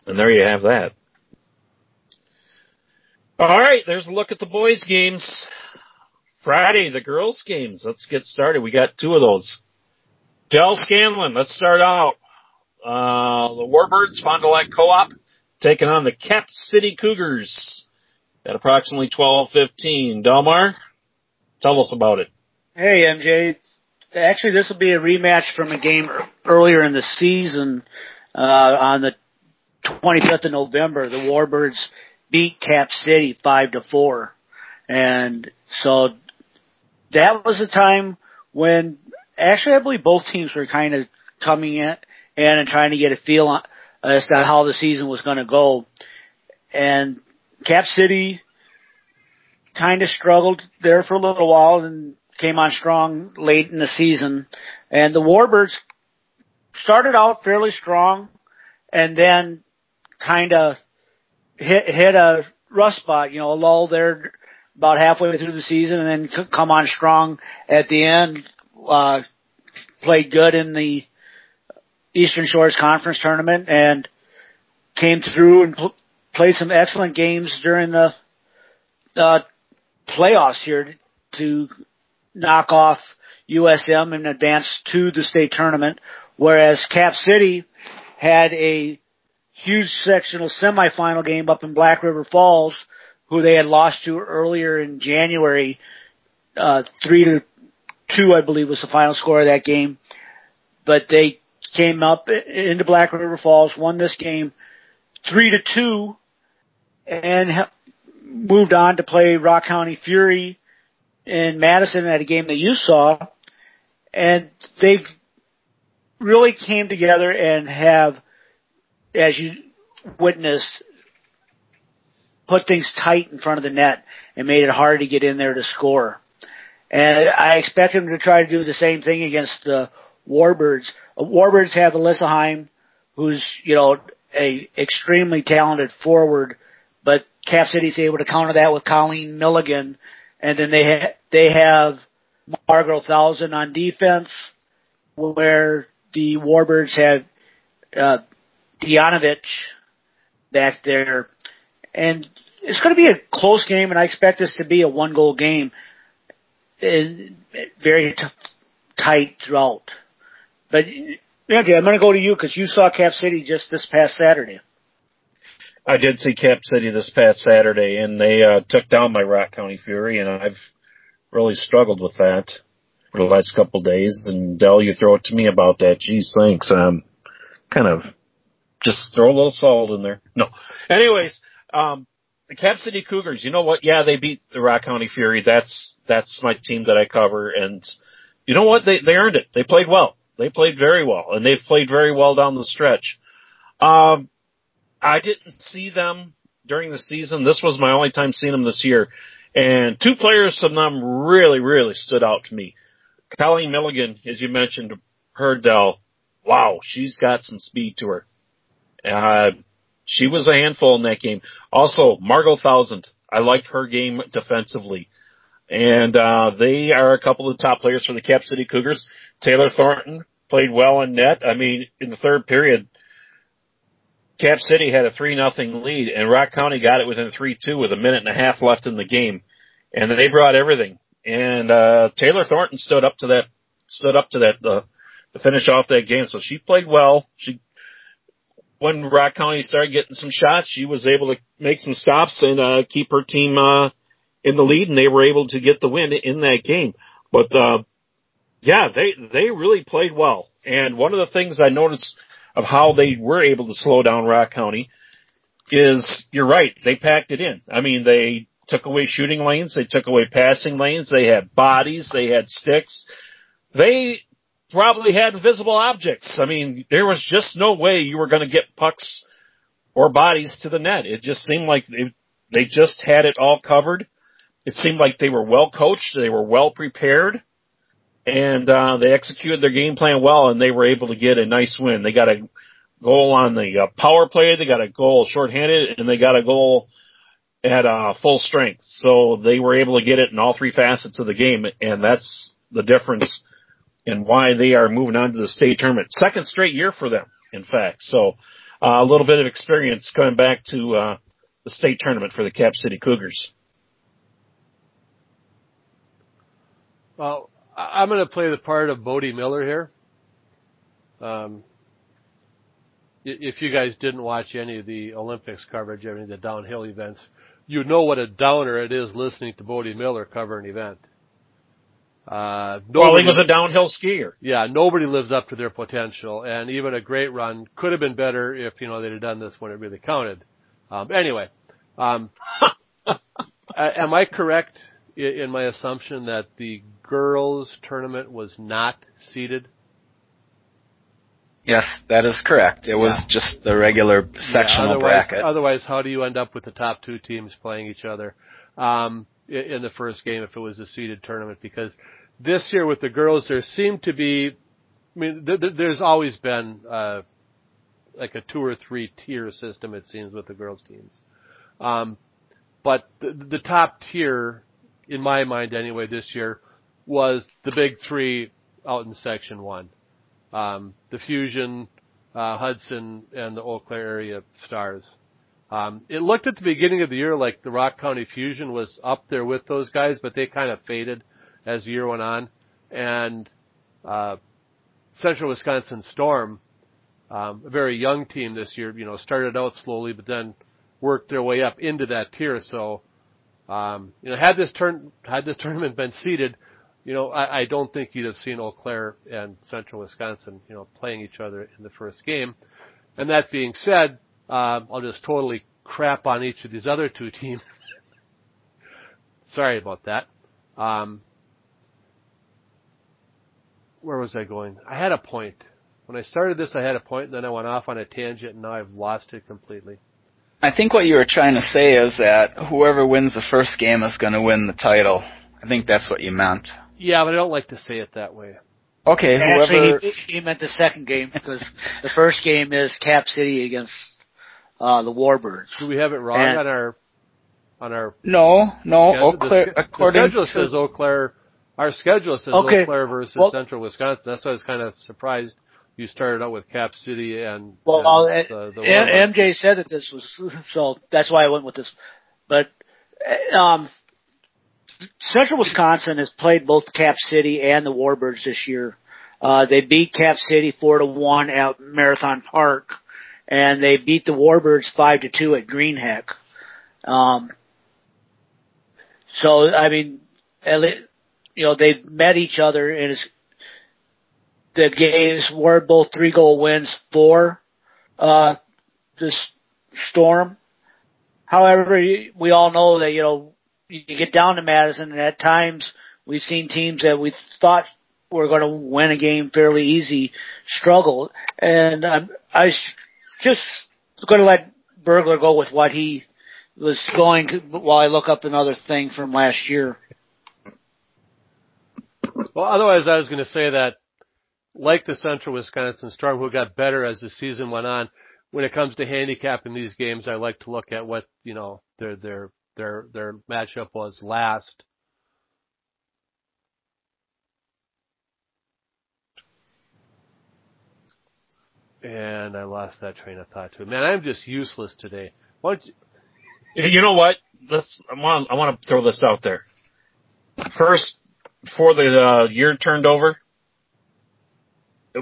And there you have that. All right, there's a look at the boys' games. Friday, the girls' games. Let's get started. We got two of those. Del Scanlon, let's start out. Uh, the Warbirds, Fond du Lac Co-op, taking on the Cap City Cougars at approximately twelve fifteen. Delmar, tell us about it. Hey, M J. Actually, this will be a rematch from a game earlier in the season uh, on the twenty-fifth of November. The Warbirds beat Cap City five to four. And so that was a time when, actually, I believe both teams were kind of coming in and trying to get a feel on as to how the season was going to go. And Cap City kind of struggled there for a little while and came on strong late in the season. And the Warbirds started out fairly strong and then kind of hit, hit a rust spot, you know, a lull there about halfway through the season and then come on strong at the end, uh, played good in the Eastern Shores Conference Tournament and came through and pl- played some excellent games during the uh, playoffs here to knock off U S M and advance to the state tournament, whereas Cap City had a huge sectional semifinal game up in Black River Falls, who they had lost to earlier in January, uh, three to two, I believe, was the final score of that game. But they came up into Black River Falls, won this game, three to two, and moved on to play Rock County Fury in Madison at a game that you saw, and they really came together and have, as you witnessed, put things tight in front of the net and made it hard to get in there to score. And I expect them to try to do the same thing against the Warbirds. Warbirds have Alyssa Heim, who's, you know, a extremely talented forward, but Cap City's able to counter that with Colleen Milligan. And then they ha- they have Margot Thousand on defense, where the Warbirds have uh, Dijanovich back there. And it's going to be a close game, and I expect this to be a one-goal game, and very t- tight throughout. But, okay, I'm going to go to you because you saw Cap City just this past Saturday. I did see Cap City this past Saturday, and they uh, took down my Rock County Fury, and I've really struggled with that for the last couple of days. And, Del, you throw it to me about that. Geez, thanks. Um, kind of just throw a little salt in there. No. Anyways. Um, the Cap City Cougars, you know what? Yeah, they beat the Rock County Fury. That's, that's my team that I cover. And you know what? They, they earned it. They played well. They played very well, and they've played very well down the stretch. Um, I didn't see them during the season. This was my only time seeing them this year. And two players from them really, really stood out to me. Colleen Milligan, as you mentioned, her, Dell, wow, she's got some speed to her. Uh, She was a handful in that game. Also, Margot Thousand. I liked her game defensively. And uh they are a couple of the top players for the Cap City Cougars. Taylor Thornton played well in net. I mean, in the third period, Cap City had a three nothing lead, and Rock County got it within three two with a minute and a half left in the game. And they brought everything. And uh Taylor Thornton stood up to that, stood up to that uh, to finish off that game. So she played well. She When Rock County started getting some shots, she was able to make some stops and uh, keep her team uh, in the lead, and they were able to get the win in that game. But, uh, yeah, they they really played well. And one of the things I noticed of how they were able to slow down Rock County is, you're right, they packed it in. I mean, they took away shooting lanes. They took away passing lanes. They had bodies. They had sticks. They probably had invisible objects. I mean, there was just no way you were going to get pucks or bodies to the net. It just seemed like they, they just had it all covered. It seemed like they were well coached. They were well prepared. And uh, they executed their game plan well, and they were able to get a nice win. They got a goal on the uh, power play. They got a goal shorthanded, and they got a goal at uh, full strength. So they were able to get it in all three facets of the game, and that's the difference and why they are moving on to the state tournament. Second straight year for them, in fact. So uh, a little bit of experience going back to uh, the state tournament for the Cap City Cougars. Well, I'm going to play the part of Bodie Miller here. Um, if you guys didn't watch any of the Olympics coverage, any of the downhill events, you know what a downer it is listening to Bodie Miller cover an event. Uh, nobody, well, he was a downhill skier. Yeah, nobody lives up to their potential, and even a great run could have been better if, you know, they'd have done this when it really counted. Um, anyway, um, uh, am I correct in, in my assumption that the girls' tournament was not seeded? Yes, that is correct. It yeah. was just the regular sectional yeah, otherwise, bracket. Otherwise, how do you end up with the top two teams playing each other? Um, in the first game if it was a seeded tournament, because this year with the girls there seemed to be, I mean, th- th- there's always been uh like a two or three tier system, it seems, with the girls teams. Um but th- the top tier, in my mind anyway, this year was the big three out in Section one. Um the Fusion, uh Hudson, and the Eau Claire area Stars. Um, it looked at the beginning of the year like the Rock County Fusion was up there with those guys, but they kind of faded as the year went on. And uh, Central Wisconsin Storm, um, a very young team this year, you know, started out slowly, but then worked their way up into that tier. So, um, you know, had this turn, had this tournament been seeded, you know, I, I don't think you'd have seen Eau Claire and Central Wisconsin, you know, playing each other in the first game. And that being said, Uh, I'll just totally crap on each of these other two teams. Sorry about that. Um, where was I going? I had a point. When I started this, I had a point, and then I went off on a tangent, and now I've lost it completely. I think what you were trying to say is that whoever wins the first game is going to win the title. I think that's what you meant. Yeah, but I don't like to say it that way. Okay. Whoever... Actually, he, he meant the second game, because the first game is Cap City against uh, the Warbirds. Do we have it wrong and on our... On our no, no. Schedule? Eau Claire, the, according the schedule to says Eau Claire. Our schedule says okay. Eau Claire versus well, Central Wisconsin. That's why I was kind of surprised you started out with Cap City and. Well, and, uh, the and M J said that this was so. That's why I went with this. But um, Central Wisconsin has played both Cap City and the Warbirds this year. Uh, they beat Cap City four to one at Marathon Park, and they beat the Warbirds five to two at Green Heck. Um. So, I mean, you know, they've met each other, and it's, the games were both three-goal wins for uh, this Storm. However, we all know that, you know, you get down to Madison, and at times we've seen teams that we thought were going to win a game fairly easy struggle. And I'm, I just going to let Bergler go with what he was going while I look up another thing from last year. Well, otherwise I was going to say that, like the Central Wisconsin Storm, who got better as the season went on, when it comes to handicapping these games, I like to look at what, you know, their their their their matchup was last. And I lost that train of thought too. Man, I'm just useless today. Why don't you... You know what? Let's. I want. I want to throw this out there. First, before the uh, year turned over,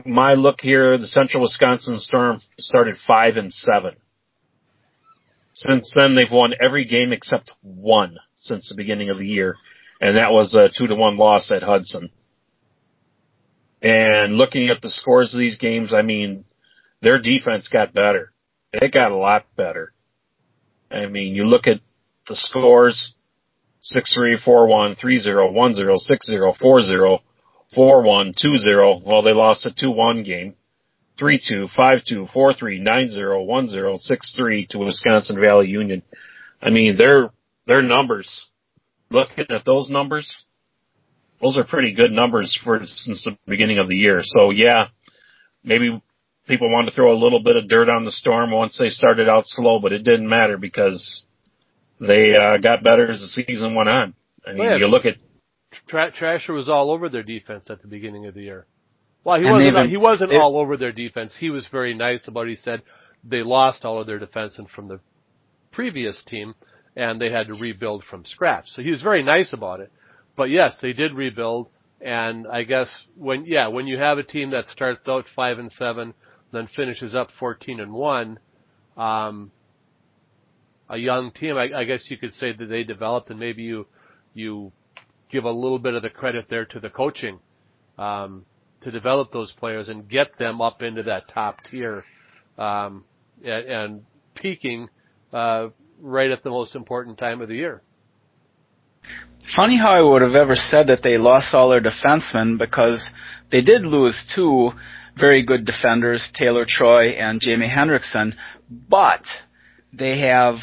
my look here, the Central Wisconsin Storm started five and seven. Since then, they've won every game except one since the beginning of the year, and that was a two to one loss at Hudson. And looking at the scores of these games, I mean, their defense got better. It got a lot better. I mean, you look at the scores, six three, four one, three zero, one zero, six zero, four zero, four one, two zero. Well, they lost a two one game. three two, five two, four three, nine zero, one zero, six three to Wisconsin Valley Union. I mean, their their numbers, looking at those numbers, those are pretty good numbers for since the beginning of the year. So, yeah, maybe people wanted to throw a little bit of dirt on the Storm once they started out slow, but it didn't matter because they uh, got better as the season went on. I mean, yeah, you look at Tra- Trasher was all over their defense at the beginning of the year. Well, he wasn't. Even, he wasn't it, all over their defense. He was very nice about it. He said they lost all of their defense and from the previous team, and they had to rebuild from scratch. So he was very nice about it. But yes, they did rebuild. And I guess when yeah, when you have a team that starts out five and seven. Then finishes up fourteen and one. Um, a young team, I, I guess you could say that they developed, and maybe you you give a little bit of the credit there to the coaching um, to develop those players and get them up into that top tier um, and, and peaking uh, right at the most important time of the year. Funny how I would have ever said that they lost all their defensemen, because they did lose two very good defenders, Taylor Troy and Jamie Hendrickson, but they have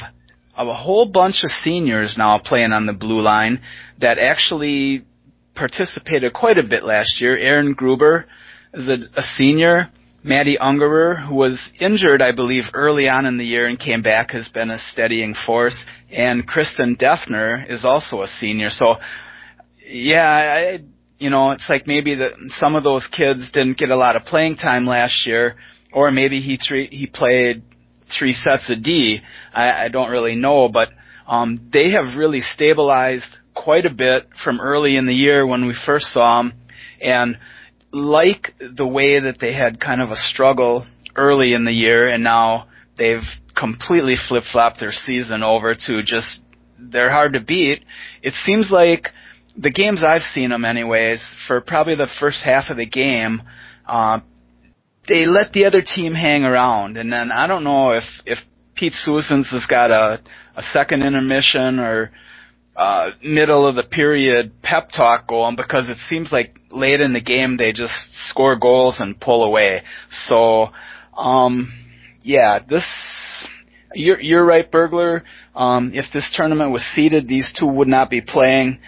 a whole bunch of seniors now playing on the blue line that actually participated quite a bit last year. Aaron Gruber is a, a senior. Maddie Ungerer, who was injured, I believe, early on in the year and came back, has been a steadying force. And Kristen Defner is also a senior. So, yeah, I... You know, it's like maybe the, some of those kids didn't get a lot of playing time last year, or maybe he three, he played three sets of D. I, I don't really know, but um, they have really stabilized quite a bit from early in the year when we first saw them. And like the way that they had kind of a struggle early in the year, and now they've completely flip-flopped their season over to just they're hard to beat, it seems like the games I've seen them anyways, for probably the first half of the game, uh, they let the other team hang around. And then I don't know if, if Pete Susans has got a, a second intermission or uh, middle of the period pep talk going, because it seems like late in the game they just score goals and pull away. So, um, yeah, this you're, you're right, Burglar. Um, if this tournament was seeded, these two would not be playing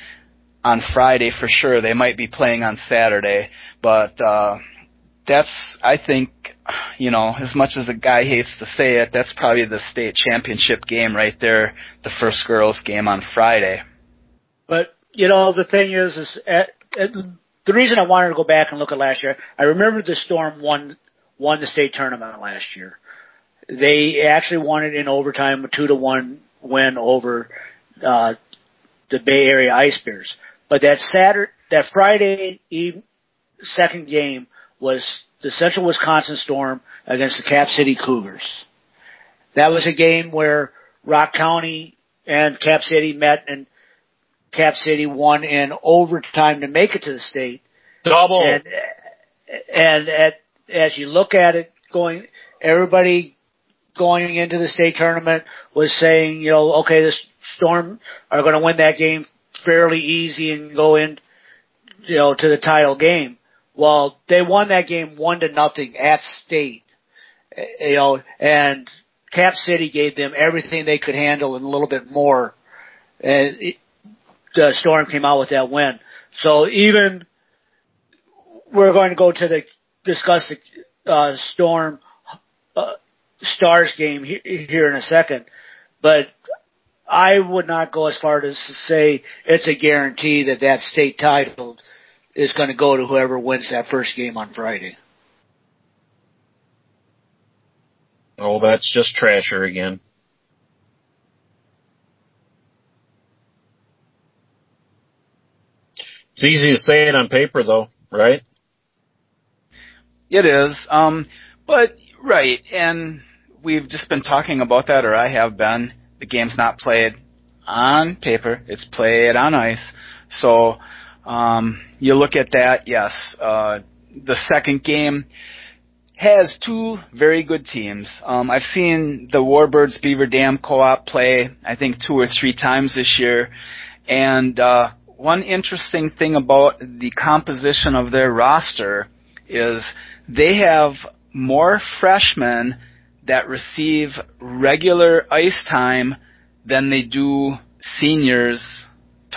on Friday for sure. They might be playing on Saturday, but uh, that's, I think, you know, as much as a guy hates to say it, that's probably the state championship game right there, the first girls game on Friday. But, you know, the thing is, is at, at, the reason I wanted to go back and look at last year, I remember the Storm won won the state tournament last year. They actually won it in overtime, a two to one win over uh, the Bay Area Ice Bears. But that Saturday, that Friday eve, second game was the Central Wisconsin Storm against the Cap City Cougars. That was a game where Rock County and Cap City met, and Cap City won in overtime to make it to the state. Double. And, and at, as you look at it, going, everybody going into the state tournament was saying, you know, okay, this Storm are going to win that game fairly easy and go in, you know, to the title game. Well, they won that game one to nothing at state, you know, and Cap City gave them everything they could handle and a little bit more. And it, the Storm came out with that win. So even we're going to go to the discuss the uh, Storm uh, Stars game he, here in a second, but I would not go as far as to say it's a guarantee that that state title is going to go to whoever wins that first game on Friday. Oh, that's just Trasher again. It's easy to say it on paper, though, right? It is, um, but, right, and we've just been talking about that, or I have been. The game's not played on paper. It's played on ice. So... Um, you look at that, yes. Uh, the second game has two very good teams. Um, I've seen the Warbirds Beaver Dam Co-op play, I think, two or three times this year. And uh, one interesting thing about the composition of their roster is they have more freshmen that receive regular ice time than they do seniors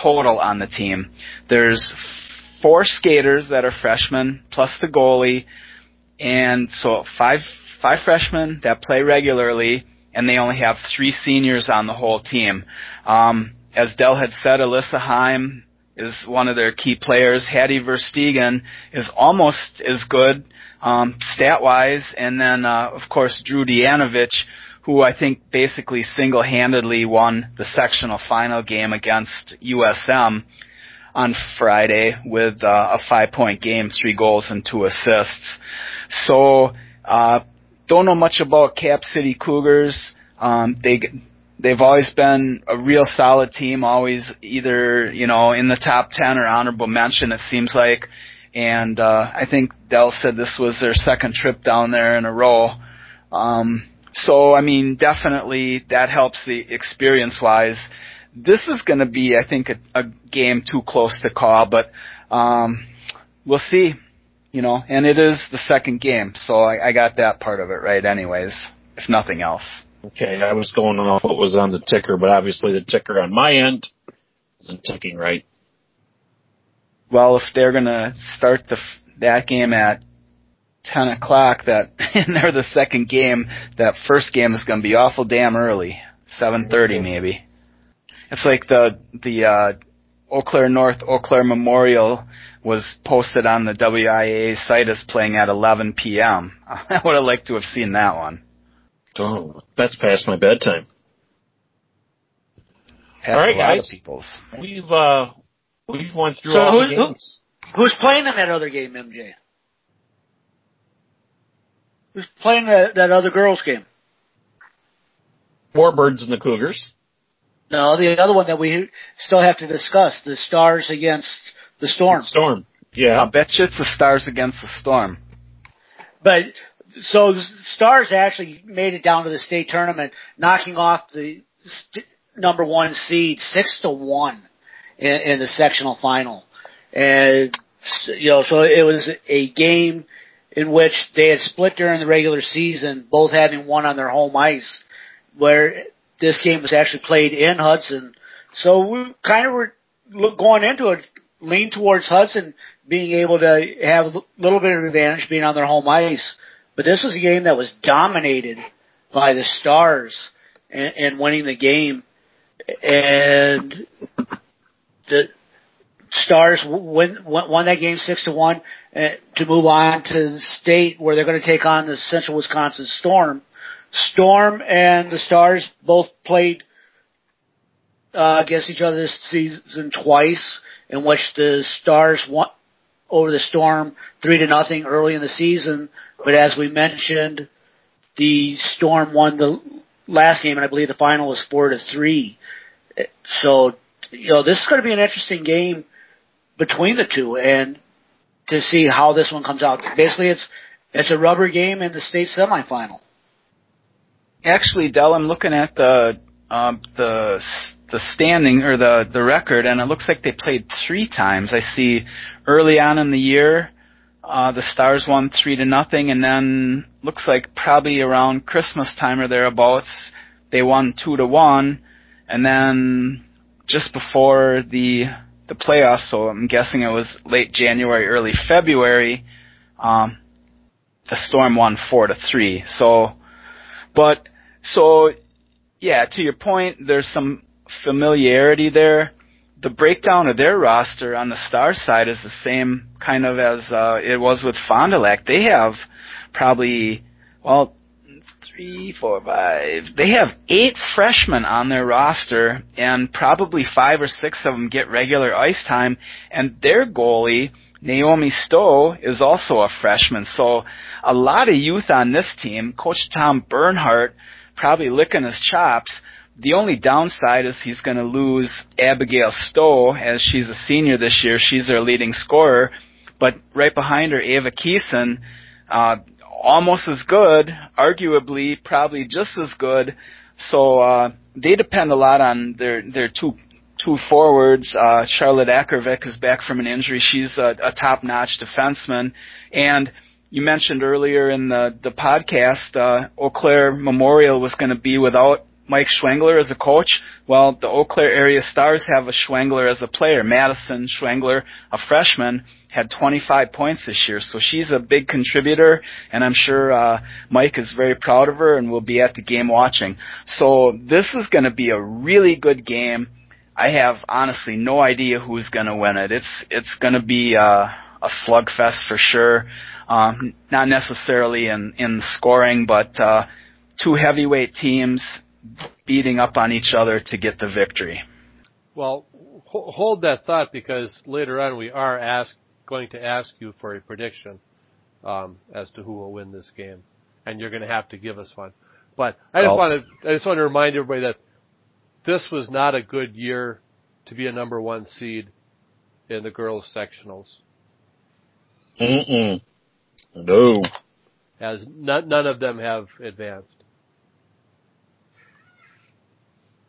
total on the team. There's four skaters that are freshmen plus the goalie, and so five five freshmen that play regularly, and they only have three seniors on the whole team. Um, as Dell had said, Alyssa Heim is one of their key players. Hattie Verstegen is almost as good um, stat-wise, and then uh, of course Drew Dejanovich, who I think basically single-handedly won the sectional final game against U S M on Friday with uh, a five-point game, three goals and two assists. So uh don't know much about Cap City Cougars. Um, they, they've always been a real solid team, always either, you know, in the top ten or honorable mention, it seems like. And uh I think Dell said this was their second trip down there in a row. Um So, I mean, definitely that helps the experience-wise. This is going to be, I think, a, a game too close to call, but um, we'll see, you know. And it is the second game, so I, I got that part of it right anyways, if nothing else. Okay, I was going off what was on the ticker, but obviously the ticker on my end isn't ticking right. Well, if they're going to start the, that game at ten o'clock, that, and they're the second game, that first game is going to be awful damn early, seven thirty maybe. It's like the the uh, Eau Claire North Eau Claire Memorial was posted on the W I A A site as playing at eleven p.m. I would have liked to have seen that one. Oh, that's past my bedtime. Past All right, a lot guys. Of people's. We've uh, we've went through so all who's, the games. Who, who's playing in that other game, M J? Who's playing that, that other girls' game? Warbirds and the Cougars. No, the other one that we still have to discuss, the Stars against the Storm. The Storm, yeah. I'll bet you it's the Stars against the Storm. But so the Stars actually made it down to the state tournament, knocking off the st- number one seed six to one in, in the sectional final, and you know, so it was a game in which they had split during the regular season, both having won on their home ice, where this game was actually played in Hudson. So we kind of were going into it, lean towards Hudson being able to have a little bit of advantage being on their home ice. But this was a game that was dominated by the Stars and, and winning the game. And the Stars win, won that game six to one to move on to the state where they're going to take on the Central Wisconsin Storm. Storm and the Stars both played uh, against each other this season twice, in which the Stars won over the Storm three to nothing early in the season. But as we mentioned, the Storm won the last game, and I believe the final was four to three. So, you know, this is going to be an interesting game between the two, and to see how this one comes out. Basically, it's it's a rubber game in the state semifinal. Actually, Del, I'm looking at the um, the the standing or the the record, and it looks like they played three times. I see early on in the year, uh, the Stars won three to nothing, and then looks like probably around Christmas time or thereabouts, they won two to one, and then just before the the playoffs, so I'm guessing it was late January, early February, um, the Storm won four to three. So, but. So, yeah, to your point, there's some familiarity there. The breakdown of their roster on the Star side is the same kind of as uh, it was with Fond du Lac. They have probably, well, three, four, five. They have eight freshmen on their roster, and probably five or six of them get regular ice time, and their goalie, Naomi Stowe, is also a freshman. So a lot of youth on this team. Coach Tom Bernhardt probably licking his chops. The only downside is he's going to lose Abigail Stowe, as she's a senior this year. She's their leading scorer. But right behind her, Ava Keeson, uh, almost as good, arguably probably just as good. So uh, they depend a lot on their, their two Two forwards. uh, Charlotte Akervik is back from an injury. She's a, a top-notch defenseman. And you mentioned earlier in the, the podcast, uh, Eau Claire Memorial was going to be without Mike Schwengler as a coach. Well, the Eau Claire area Stars have a Schwengler as a player. Madison Schwengler, a freshman, had twenty-five points this year. So she's a big contributor, and I'm sure uh, Mike is very proud of her and will be at the game watching. So this is going to be a really good game. I have honestly no idea who's going to win it. It's it's going to be uh, a slugfest for sure. Um, not necessarily in in scoring, but uh, two heavyweight teams beating up on each other to get the victory. Well, ho- hold that thought, because later on we are ask, going to ask you for a prediction um, as to who will win this game, and you're going to have to give us one. But I just well, want to I just want to remind everybody that this was not a good year to be a number one seed in the girls' sectionals. Mm-mm. No. As none, none of them have advanced.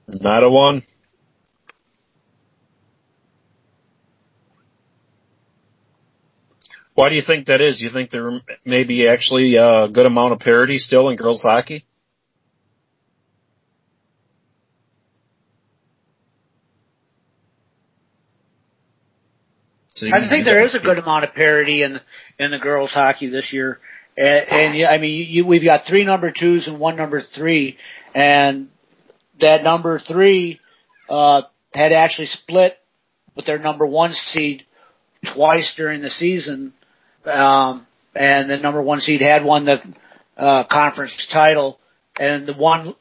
Not a one. Why do you think that is? You think there may be actually a good amount of parity still in girls' hockey? So I think there is a good amount of parity in in the girls' hockey this year, and, and I mean, you, we've got three number twos and one number three, and that number three uh, had actually split with their number one seed twice during the season, um, and the number one seed had won the uh, conference title, and the one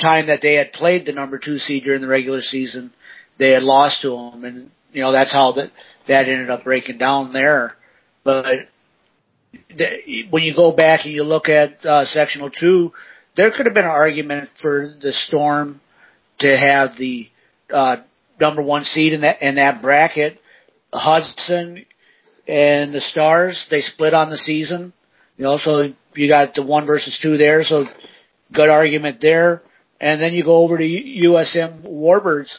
time that they had played the number two seed during the regular season, they had lost to them, and you know that's how that. That ended up breaking down there. But th- when you go back and you look at uh, Sectional two, there could have been an argument for the Storm to have the uh, number one seed in that in that bracket. Hudson and the Stars, they split on the season. You know, so you got the one versus two there, so good argument there. And then you go over to U S M Warbirds,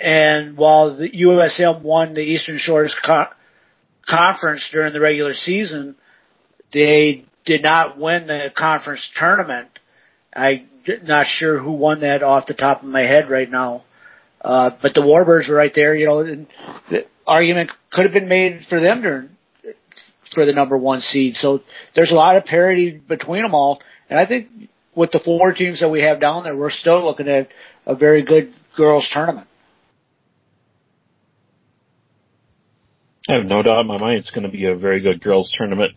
and while the U S M won the Eastern Shores Co- Conference during the regular season, they did not win the conference tournament. I'm not sure who won that off the top of my head right now. Uh, but the Warbirds were right there, you know, and the argument could have been made for them during, for the number one seed. So there's a lot of parity between them all. And I think with the four teams that we have down there, we're still looking at a very good girls tournament. I have no doubt in my mind it's going to be a very good girls tournament.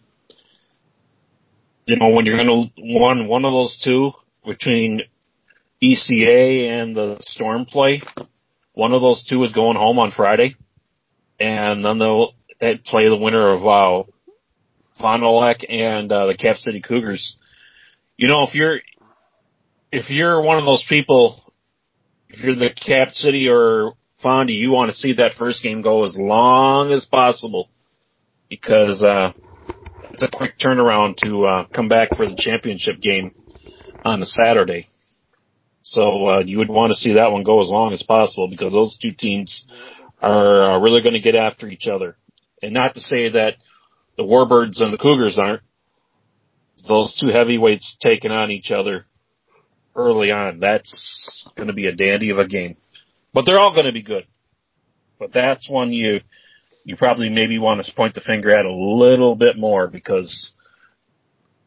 You know, when you're going to win one of those two between E C A and the Storm play, one of those two is going home on Friday, and then they'll play the winner of uh, Fond du Lac and uh, the Cap City Cougars. You know, if you're if you're one of those people, if you're the Cap City or Fond, you want to see that first game go as long as possible because uh, it's a quick turnaround to uh, come back for the championship game on a Saturday. So uh, you would want to see that one go as long as possible because those two teams are uh, really going to get after each other. And not to say that the Warbirds and the Cougars aren't. Those two heavyweights taking on each other early on, that's going to be a dandy of a game. But they're all going to be good. But that's one you you probably maybe want to point the finger at a little bit more because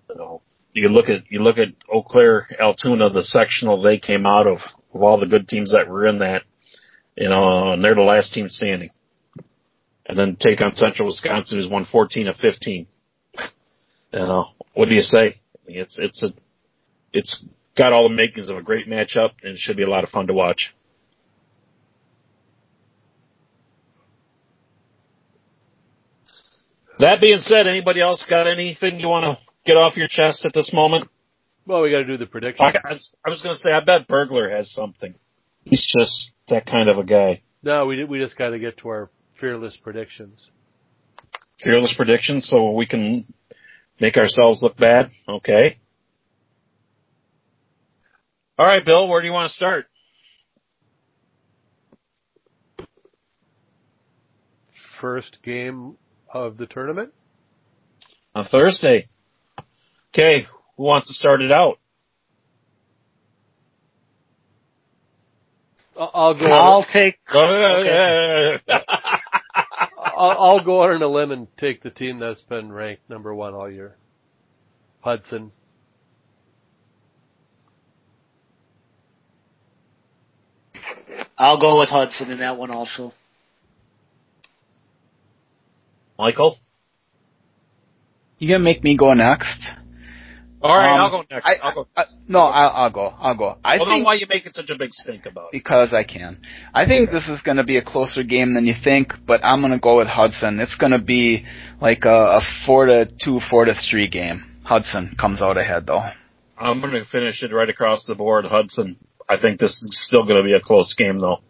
you know, you look at you look at Eau Claire Altoona, the sectional they came out of of all the good teams that were in that, you know, and they're the last team standing. And then take on Central Wisconsin, who's won fourteen of fifteen. You know, what do you say? It's it's a it's got all the makings of a great matchup, and it should be a lot of fun to watch. That being said, anybody else got anything you want to get off your chest at this moment? Well, we got to do the prediction. I, I was, was going to say, I bet Burglar has something. He's just that kind of a guy. No, we we just got to get to our fearless predictions. Fearless predictions, so we can make ourselves look bad? Okay. All right, Bill, where do you want to start? First game of the tournament? On Thursday. Okay, who wants to start it out? I'll go. I'll take. Okay. I'll, I'll go out on a limb and take the team that's been ranked number one all year. Hudson. I'll go with Hudson in that one also. Michael? You gonna make me go next? All right, um, I'll go next. I, I'll go next. I, I, no, I'll, I'll go. I'll go. I don't know why you make it such a big stink about it. Because I can. I think this is going to be a closer game than you think, but I'm going to go with Hudson. It's going to be like a, a four to two, four to three game. Hudson comes out ahead, though. I'm going to finish it right across the board, Hudson. I think this is still going to be a close game, though.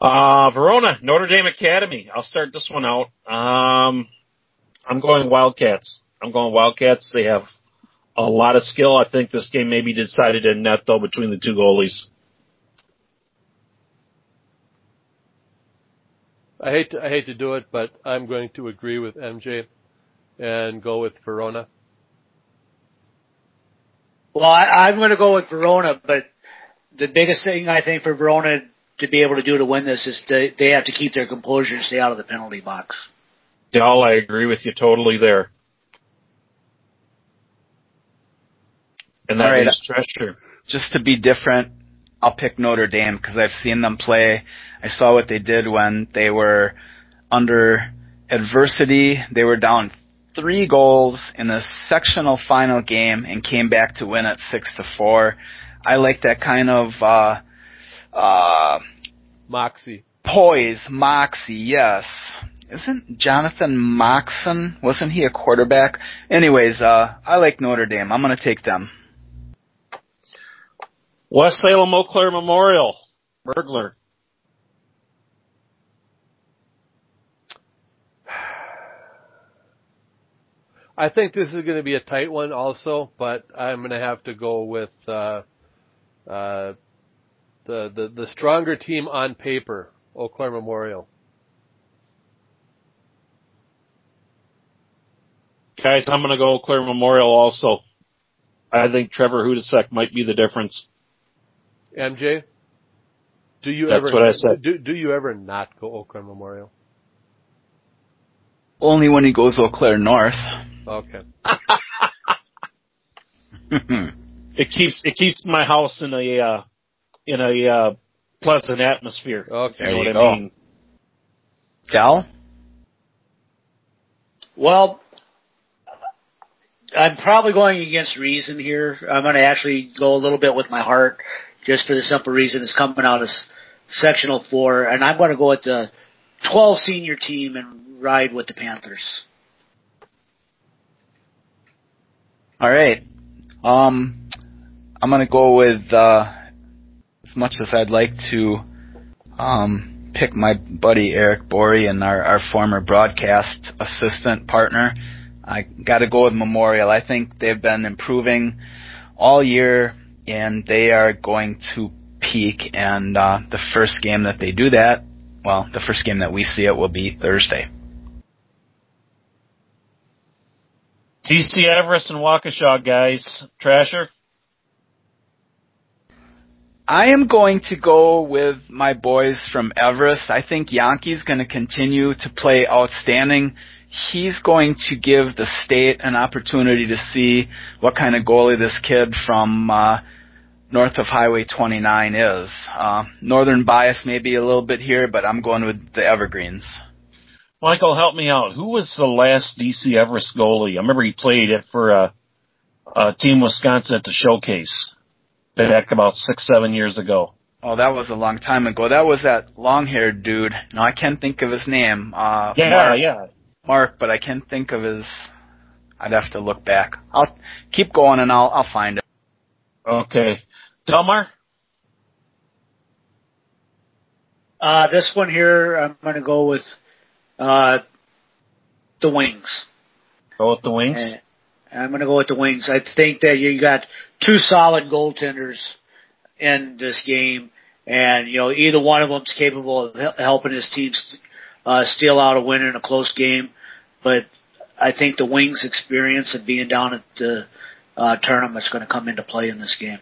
Uh, Verona, Notre Dame Academy. I'll start this one out. Um, I'm going Wildcats. I'm going Wildcats. They have a lot of skill. I think this game may be decided in net, though, between the two goalies. I hate to, I hate to do it, but I'm going to agree with M J and go with Verona. Well, I, I'm going to go with Verona, but the biggest thing I think for Verona to be able to do to win this is they, they have to keep their composure and stay out of the penalty box. Dal, I agree with you totally there. And that right. is treasure. Just to be different, I'll pick Notre Dame because I've seen them play. I saw what they did when they were under adversity. They were down three goals in the sectional final game and came back to win at six to four. I like that kind of uh, uh, moxie, poise, moxie. Yes, isn't Jonathan Moxon? Wasn't he a quarterback? Anyways, uh, I like Notre Dame. I'm going to take them. West Salem, Eau Claire Memorial. Burglar. I, I think this is going to be a tight one also, but I'm going to have to go with uh, uh, the, the the stronger team on paper, Eau Claire Memorial. Guys, I'm going to go Eau Claire Memorial also. I think Trevor Hudasek might be the difference. M J, do you That's ever what I said. Do, do you ever not go Eau Claire Memorial? Only when he goes Eau Claire North. Okay. It keeps it keeps my house in a uh, in a uh, pleasant atmosphere. Okay, you know what I mean. Cal? Well, I'm probably going against reason here. I'm going to actually go a little bit with my heart, just for the simple reason it's coming out of sectional four, and I'm going to go with the twelve senior team and ride with the Panthers. All right. Um, I'm going to go with, uh, as much as I'd like to um, pick my buddy Eric Borey and our, our former broadcast assistant partner, I got to go with Memorial. I think they've been improving all year, and they are going to peak. And uh, the first game that they do that, well, the first game that we see it will be Thursday. D C Everest and Waukesha, guys. Trasher? I am going to go with my boys from Everest. I think Yanke's going to continue to play outstanding. He's going to give the state an opportunity to see what kind of goalie this kid from uh, north of Highway twenty-nine is. Uh, Northern bias maybe a little bit here, but I'm going with the Evergreens. Michael, help me out. Who was the last D C Everest goalie? I remember he played it for a, a Team Wisconsin at the Showcase back about six, seven years ago. Oh, that was a long time ago. That was that long-haired dude. No, I can't think of his name. Uh, yeah, Mark, yeah. Mark, but I can't think of his. I'd have to look back. I'll keep going, and I'll I'll find it. Okay. Delmar? Uh, this one here, I'm going to go with Uh, the Wings. Go with the Wings? Uh, I'm going to go with the Wings. I think that you got two solid goaltenders in this game, and, you know, either one of them's capable of helping his team uh, steal out a win in a close game. But I think the Wings' experience of being down at the uh, tournament's going to come into play in this game.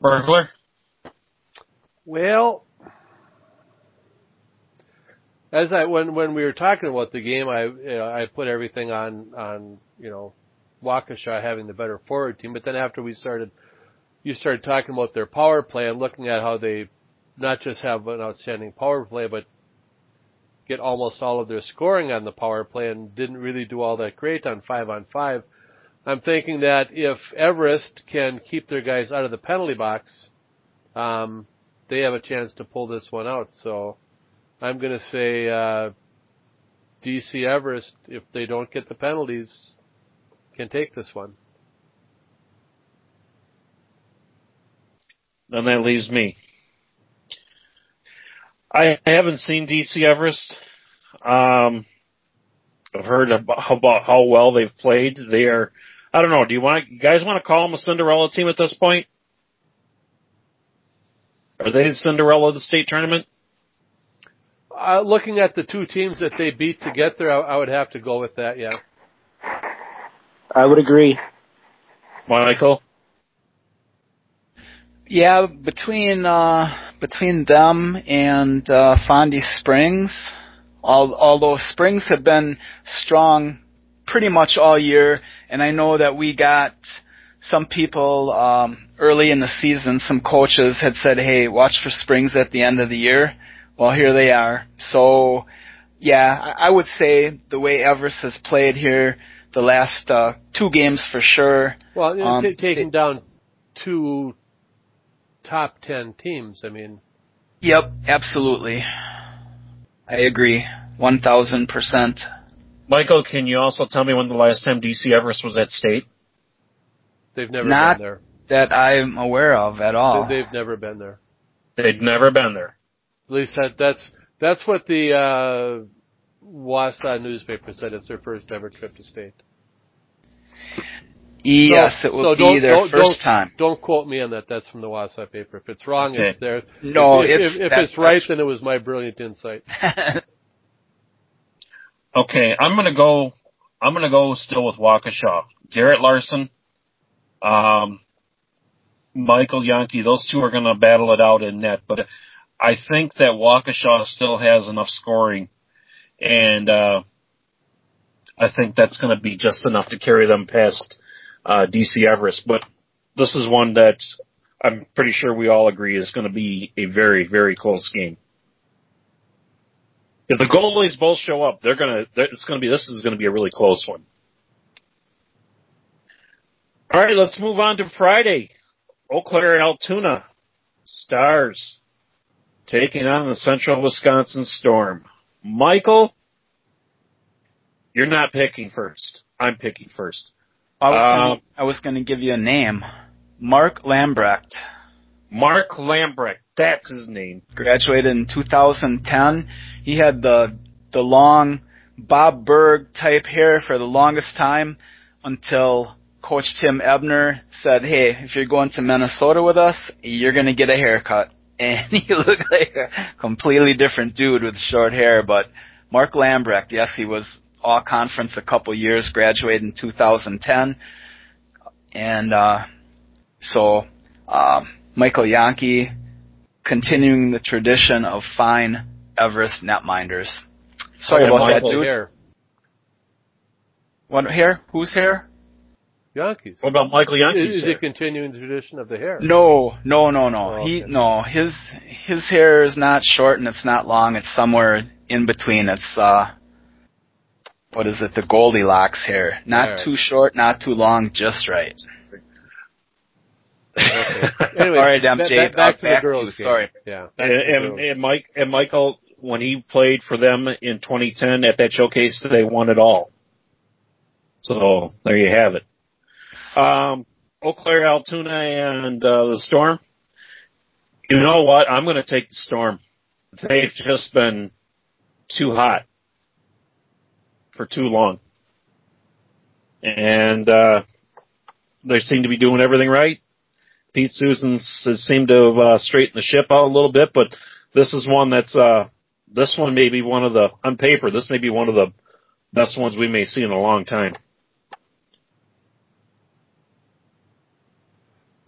Burglar? Well, As I when when we were talking about the game, I you know, I put everything on on you know Waukesha having the better forward team, but then after we started, you started talking about their power play and looking at how they not just have an outstanding power play, but get almost all of their scoring on the power play and didn't really do all that great on five on five. I'm thinking that if Everest can keep their guys out of the penalty box, um, they have a chance to pull this one out. So I'm going to say uh, D C Everest, if they don't get the penalties, can take this one. Then that leaves me. I haven't seen D C Everest. Um, I've heard about, about how well they've played. They are, I don't know, do you want you guys want to call them a Cinderella team at this point? Are they the Cinderella of the state tournament? Uh, looking at the two teams that they beat to get there, I, I would have to go with that, yeah. I would agree. Michael? Yeah, between uh, between them and uh, Fond du Springs, all, although Springs have been strong pretty much all year, and I know that we got some people um, early in the season, some coaches had said, hey, watch for Springs at the end of the year. Well, here they are. So, yeah, I would say the way Everest has played here, the last uh, two games for sure. Well, um, t- taking down two top ten teams, I mean. Yep, absolutely. I agree, one thousand percent. Michael, can you also tell me when the last time D C Everest was at state? They've never Not been there. Not that I'm aware of at all. They've never been there. They've never been there. At least that, that's that's what the uh, Wausau newspaper said it's their first ever trip to state. Yes, so, it will so be their don't, first don't, time. Don't quote me on that. That's from the Wausau paper. If it's wrong, okay. it's there. No, if, it's, if, if, that, if it's right, then it was my brilliant insight. Okay, I'm gonna go. I'm gonna go still with Waukesha. Garrett Larson, um, Michael Yanke. Those two are gonna battle it out in net, but I think that Waukesha still has enough scoring, and uh, I think that's gonna be just enough to carry them past Uh, D C Everest, but this is one that I'm pretty sure we all agree is going to be a very, very close game. If the goalies both show up, they're going to, it's going to be, this is going to be a really close one. All right, let's move on to Friday. Eau Claire and Altoona Stars taking on the Central Wisconsin Storm. Michael, you're not picking first. I'm picking first. I was going um, to give you a name. Mark Lambrecht. Mark Lambrecht. That's his name. Graduated in two thousand ten. He had the the long Bob Berg-type hair for the longest time until Coach Tim Ebner said, hey, if you're going to Minnesota with us, you're going to get a haircut. And he looked like a completely different dude with short hair. But Mark Lambrecht, yes, he was all-conference a couple years, graduated in two thousand ten. And uh, so um, Michael Yanke continuing the tradition of fine Everest netminders. Sorry about Michael, that, dude. Hair. What hair? Whose hair? Yanke's. What about Michael Yanke's? Is, is it continuing the tradition of the hair? No, no, no, no. Oh, okay. He no, his his hair is not short and it's not long. It's somewhere in between. It's uh What is it? The Goldilocks hair. Not right. Too short, not too long, just right. Okay. Anyway, all right, M J, back, back, back, back to the girls. Game. Sorry. Yeah. And, and, and Mike and Michael, when he played for them in twenty ten at that showcase, they won it all. So there you have it. Um, Eau Claire, Altoona, and uh, the Storm. You know what? I'm going to take the Storm. They've just been too hot for too long. And uh they seem to be doing everything right. Pete Susans seemed to have uh, straightened the ship out a little bit, but this is one that's, uh this one may be one of the, on paper, this may be one of the best ones we may see in a long time.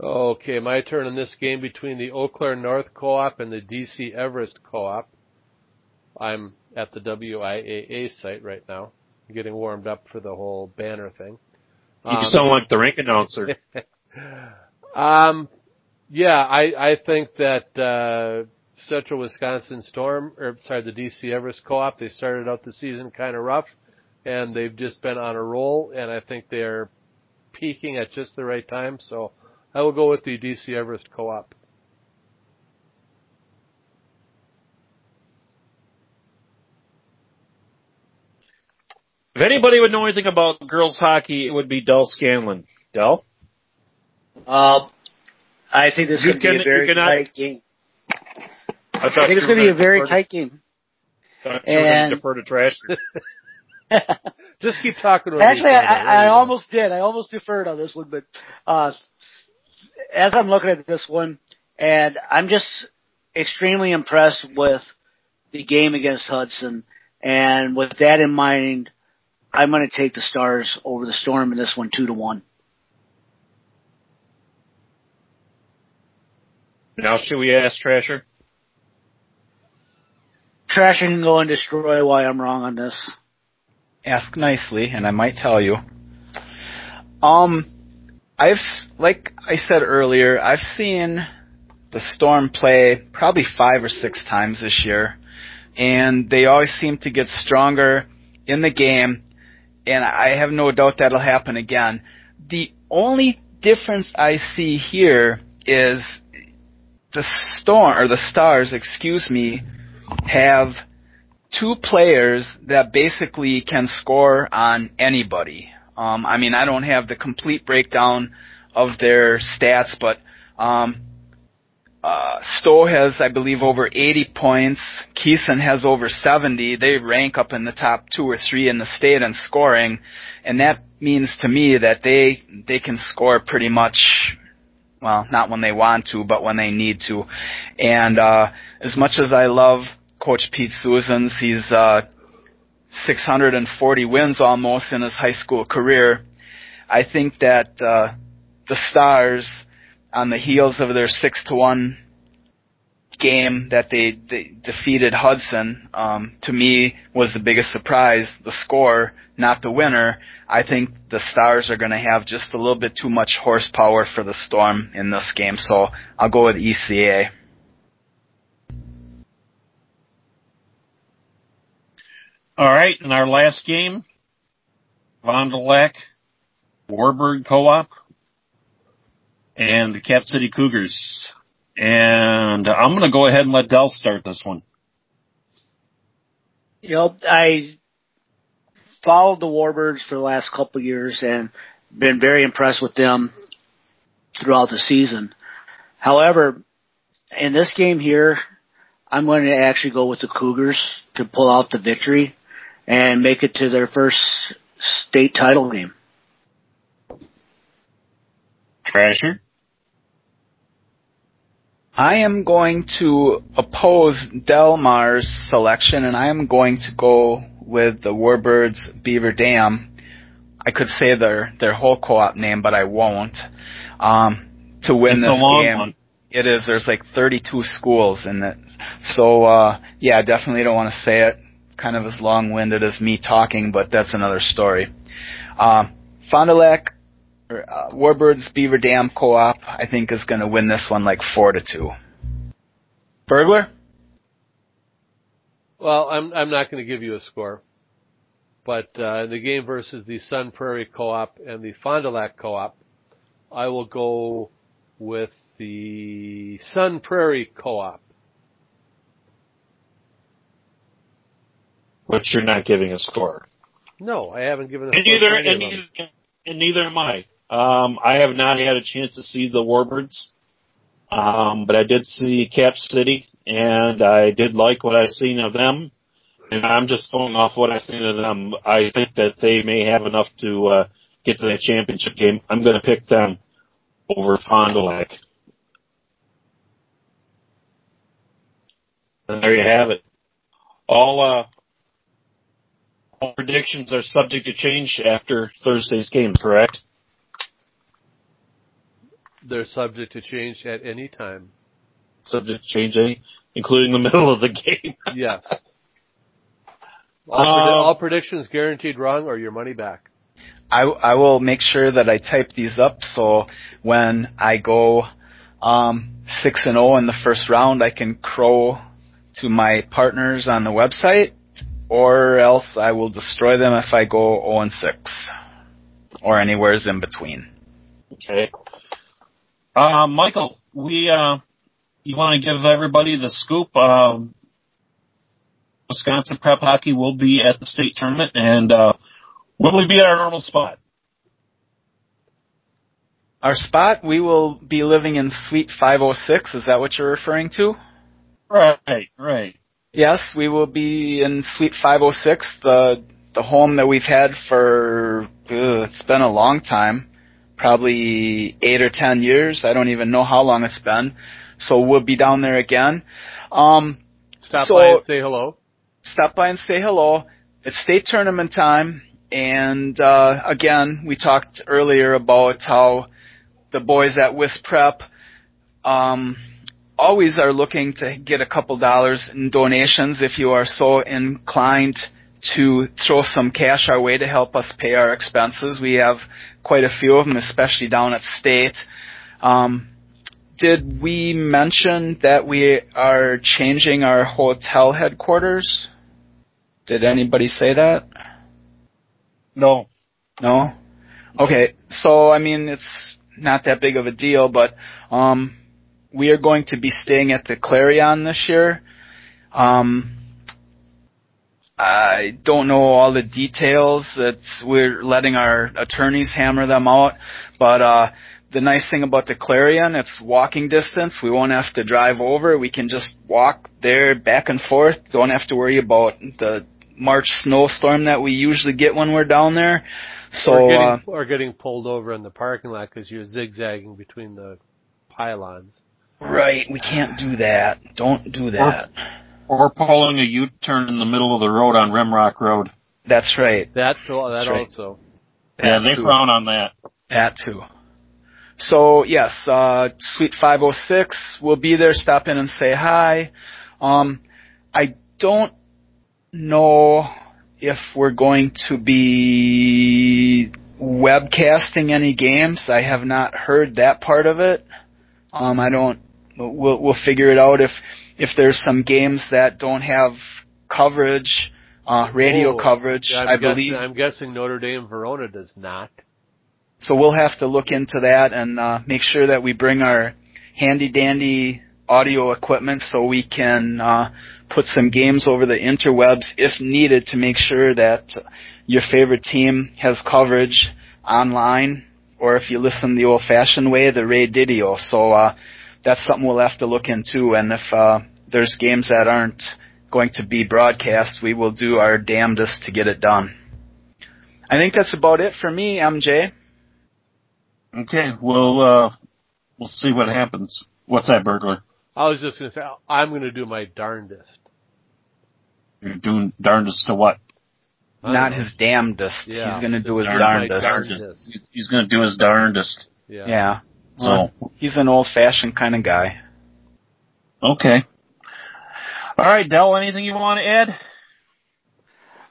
Okay, my turn in this game between the Eau Claire North Co-op and the D C Everest Co-op. I'm at the W I A A site right now, getting warmed up for the whole banner thing. You um, sound like the rink announcer. um, yeah, I, I think that uh, Central Wisconsin Storm, or sorry, the D C Everest Co-op, they started out the season kind of rough, and they've just been on a roll, and I think they're peaking at just the right time. So I will go with the D C Everest Co-op. If anybody would know anything about girls hockey, it would be Del Scanlon. Del? Uh, I think this is going to be a very tight game. I, I think it's going to be a very tight game. And defer to Trash. Just keep talking to me. Actually, I, I almost did. I almost deferred on this one, but uh, as I'm looking at this one, and I'm just extremely impressed with the game against Hudson, and with that in mind, I'm going to take the Stars over the Storm in this one, two to one. Now, should we ask Trasher? Trasher can go and destroy why I'm wrong on this. Ask nicely, and I might tell you. Um, I've, like I said earlier, I've seen the Storm play probably five or six times this year, and they always seem to get stronger in the game. And I have no doubt that'll happen again. The only difference I see here is the Storm, or the Stars, excuse me, have two players that basically can score on anybody. Um, I mean, I don't have the complete breakdown of their stats, but um, Uh, Stowe has, I believe, over eighty points. Keeson has over seventy. They rank up in the top two or three in the state in scoring, and that means to me that they they can score pretty much, well, not when they want to, but when they need to. And uh, as much as I love Coach Pete Susans, he's uh, six hundred forty wins almost in his high school career. I think that uh, the Stars, on the heels of their six to one game that they, they defeated Hudson, um, to me was the biggest surprise. The score, not the winner. I think the Stars are going to have just a little bit too much horsepower for the Storm in this game, so I'll go with E C A. All right, and our last game, Fond du Lac, Warburg Co-op, and the Cap City Cougars. And I'm going to go ahead and let Dell start this one. You know, I followed the Warbirds for the last couple of years and been very impressed with them throughout the season. However, in this game here, I'm going to actually go with the Cougars to pull out the victory and make it to their first state title game. Treasure? I am going to oppose Delmar's selection, and I am going to go with the Warbirds Beaver Dam. I could say their their whole co-op name, but I won't. Um, to win it's this a long game, one. It is. There's like thirty-two schools in it, so uh, yeah, I definitely don't want to say it. Kind of as long-winded as me talking, but that's another story. Um, Fond du Lac. Uh, Warbirds Beaver Dam Co-op, I think, is going to win this one like four to two. Burglar? Well, I'm I'm not going to give you a score, but uh, the game versus the Sun Prairie Co-op and the Fond du Lac Co-op, I will go with the Sun Prairie Co-op. But you're not giving a score. No, I haven't given a score. Neither, and neither, and neither am I. Um, I have not had a chance to see the Warbirds, um, but I did see Cap City, and I did like what I've seen of them. And I'm just going off what I've seen of them. I think that they may have enough to uh, get to that championship game. I'm going to pick them over Fond du Lac. And there you have it. All uh, all predictions are subject to change after Thursday's game, correct? They're subject to change at any time. Subject to change, any, including the middle of the game. Yes. All, um, predi- all predictions guaranteed wrong or your money back. I, I will make sure that I type these up so when I go um, six and oh in the first round, I can crow to my partners on the website, or else I will destroy them if I go oh and six or anywhere in between. Okay. Uh, Michael, we uh, you want to give everybody the scoop? Um, Wisconsin Prep Hockey will be at the state tournament, and uh, will we be at our normal spot? Our spot? We will be living in Suite five oh six. Is that what you're referring to? Right, right. Yes, we will be in Suite five oh six, the the home that we've had for ugh, it's been a long time. Probably eight or ten years. I don't even know how long it's been. So we'll be down there again. Um, stop so by and say hello. Stop by and say hello. It's state tournament time. And uh, again, we talked earlier about how the boys at W I S Prep um, always are looking to get a couple dollars in donations if you are so inclined to throw some cash our way to help us pay our expenses. We have quite a few of them, especially down at state. Um, did we mention that we are changing our hotel headquarters? Did anybody say that? No. No? Okay. So, I mean, it's not that big of a deal, but um, we are going to be staying at the Clarion this year. Um I don't know all the details. It's, we're letting our attorneys hammer them out, but uh, the nice thing about the Clarion, it's walking distance. We won't have to drive over. We can just walk there back and forth. Don't have to worry about the March snowstorm that we usually get when we're down there. So, or getting, uh, or getting pulled over in the parking lot because you're zigzagging between the pylons. Right. We can't do that. Don't do that. Or, or pulling a U-turn in the middle of the road on Rimrock Road. That's right. That's, oh, that That's right. also. Yeah, that they frown on that. That too. So, yes, uh, Suite five oh six, we'll be there, stop in and say hi. Um, I don't know if we're going to be webcasting any games. I have not heard that part of it. Um, I don't, we'll, we'll figure it out if, if there's some games that don't have coverage, uh, radio oh, coverage, I'm I guessing, believe. I'm guessing Notre Dame Verona does not. So we'll have to look into that and uh, make sure that we bring our handy-dandy audio equipment so we can uh, put some games over the interwebs if needed to make sure that your favorite team has coverage online, or if you listen the old-fashioned way, the Ray Didio. So uh, that's something we'll have to look into, and if uh, there's games that aren't going to be broadcast, we will do our damnedest to get it done. I think that's about it for me, M J. Okay, well, uh, we'll see what happens. What's that, burglar? I was just going to say, I'm going to do my darndest. You're doing darndest to what? Not his damnedest. Yeah. He's going to do his darndest. darndest. He's going to do his darndest. Yeah. yeah. So he's an old-fashioned kind of guy. Okay. All right, Del, anything you want to add?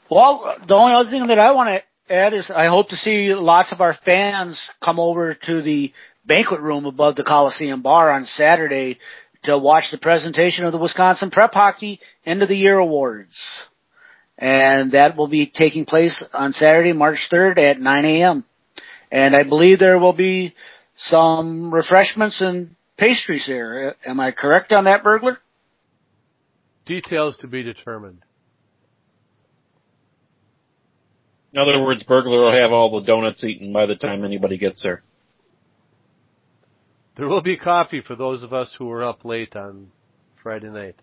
Well, the only other thing that I want to Ed, is I hope to see lots of our fans come over to the banquet room above the Coliseum Bar on Saturday to watch the presentation of the Wisconsin Prep Hockey End of the Year Awards. And that will be taking place on Saturday, March third at nine a.m. And I believe there will be some refreshments and pastries there. Am I correct on that, Burglar? Details to be determined. In other words, Burglar will have all the donuts eaten by the time anybody gets there. There will be coffee for those of us who were up late on Friday night.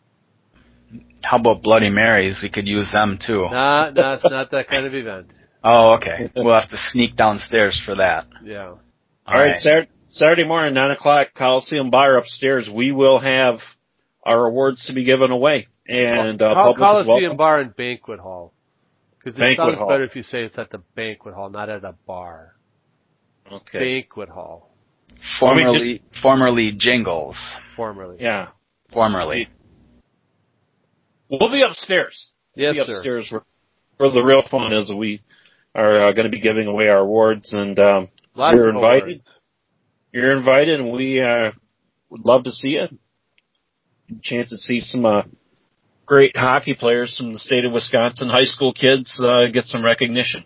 How about Bloody Marys? We could use them, too. Nah, nah, it's not that kind of event. Oh, okay. We'll have to sneak downstairs for that. Yeah. All, all right, right. Saturday, Saturday morning, nine o'clock, Coliseum Bar upstairs. We will have our awards to be given away. And uh, Col- Coliseum Bar and Banquet Hall. Because it sounds better if you say it's at the banquet hall, not at a bar. Okay. Banquet hall. Formerly, just, formerly Jingles. Formerly. Yeah. Formerly. We'll be upstairs. Yes, we'll be upstairs sir. Where, where the real fun is. We are uh, going to be giving away our awards, and um, Lots you're of invited. Awards. You're invited, and we uh, would love to see you. Chance to see some. Uh, Great hockey players from the state of Wisconsin, high school kids, uh, get some recognition.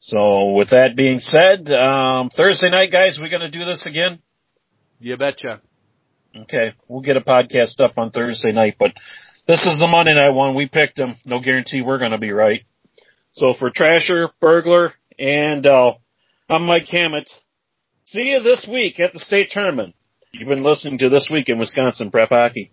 So with that being said, um, Thursday night, guys, we're going to do this again? You betcha. Okay. We'll get a podcast up on Thursday night, but this is the Monday night one. We picked them. No guarantee we're going to be right. So for Trasher, Burglar, and uh, I'm Mike Hammett. See you this week at the state tournament. You've been listening to This Week in Wisconsin Prep Hockey.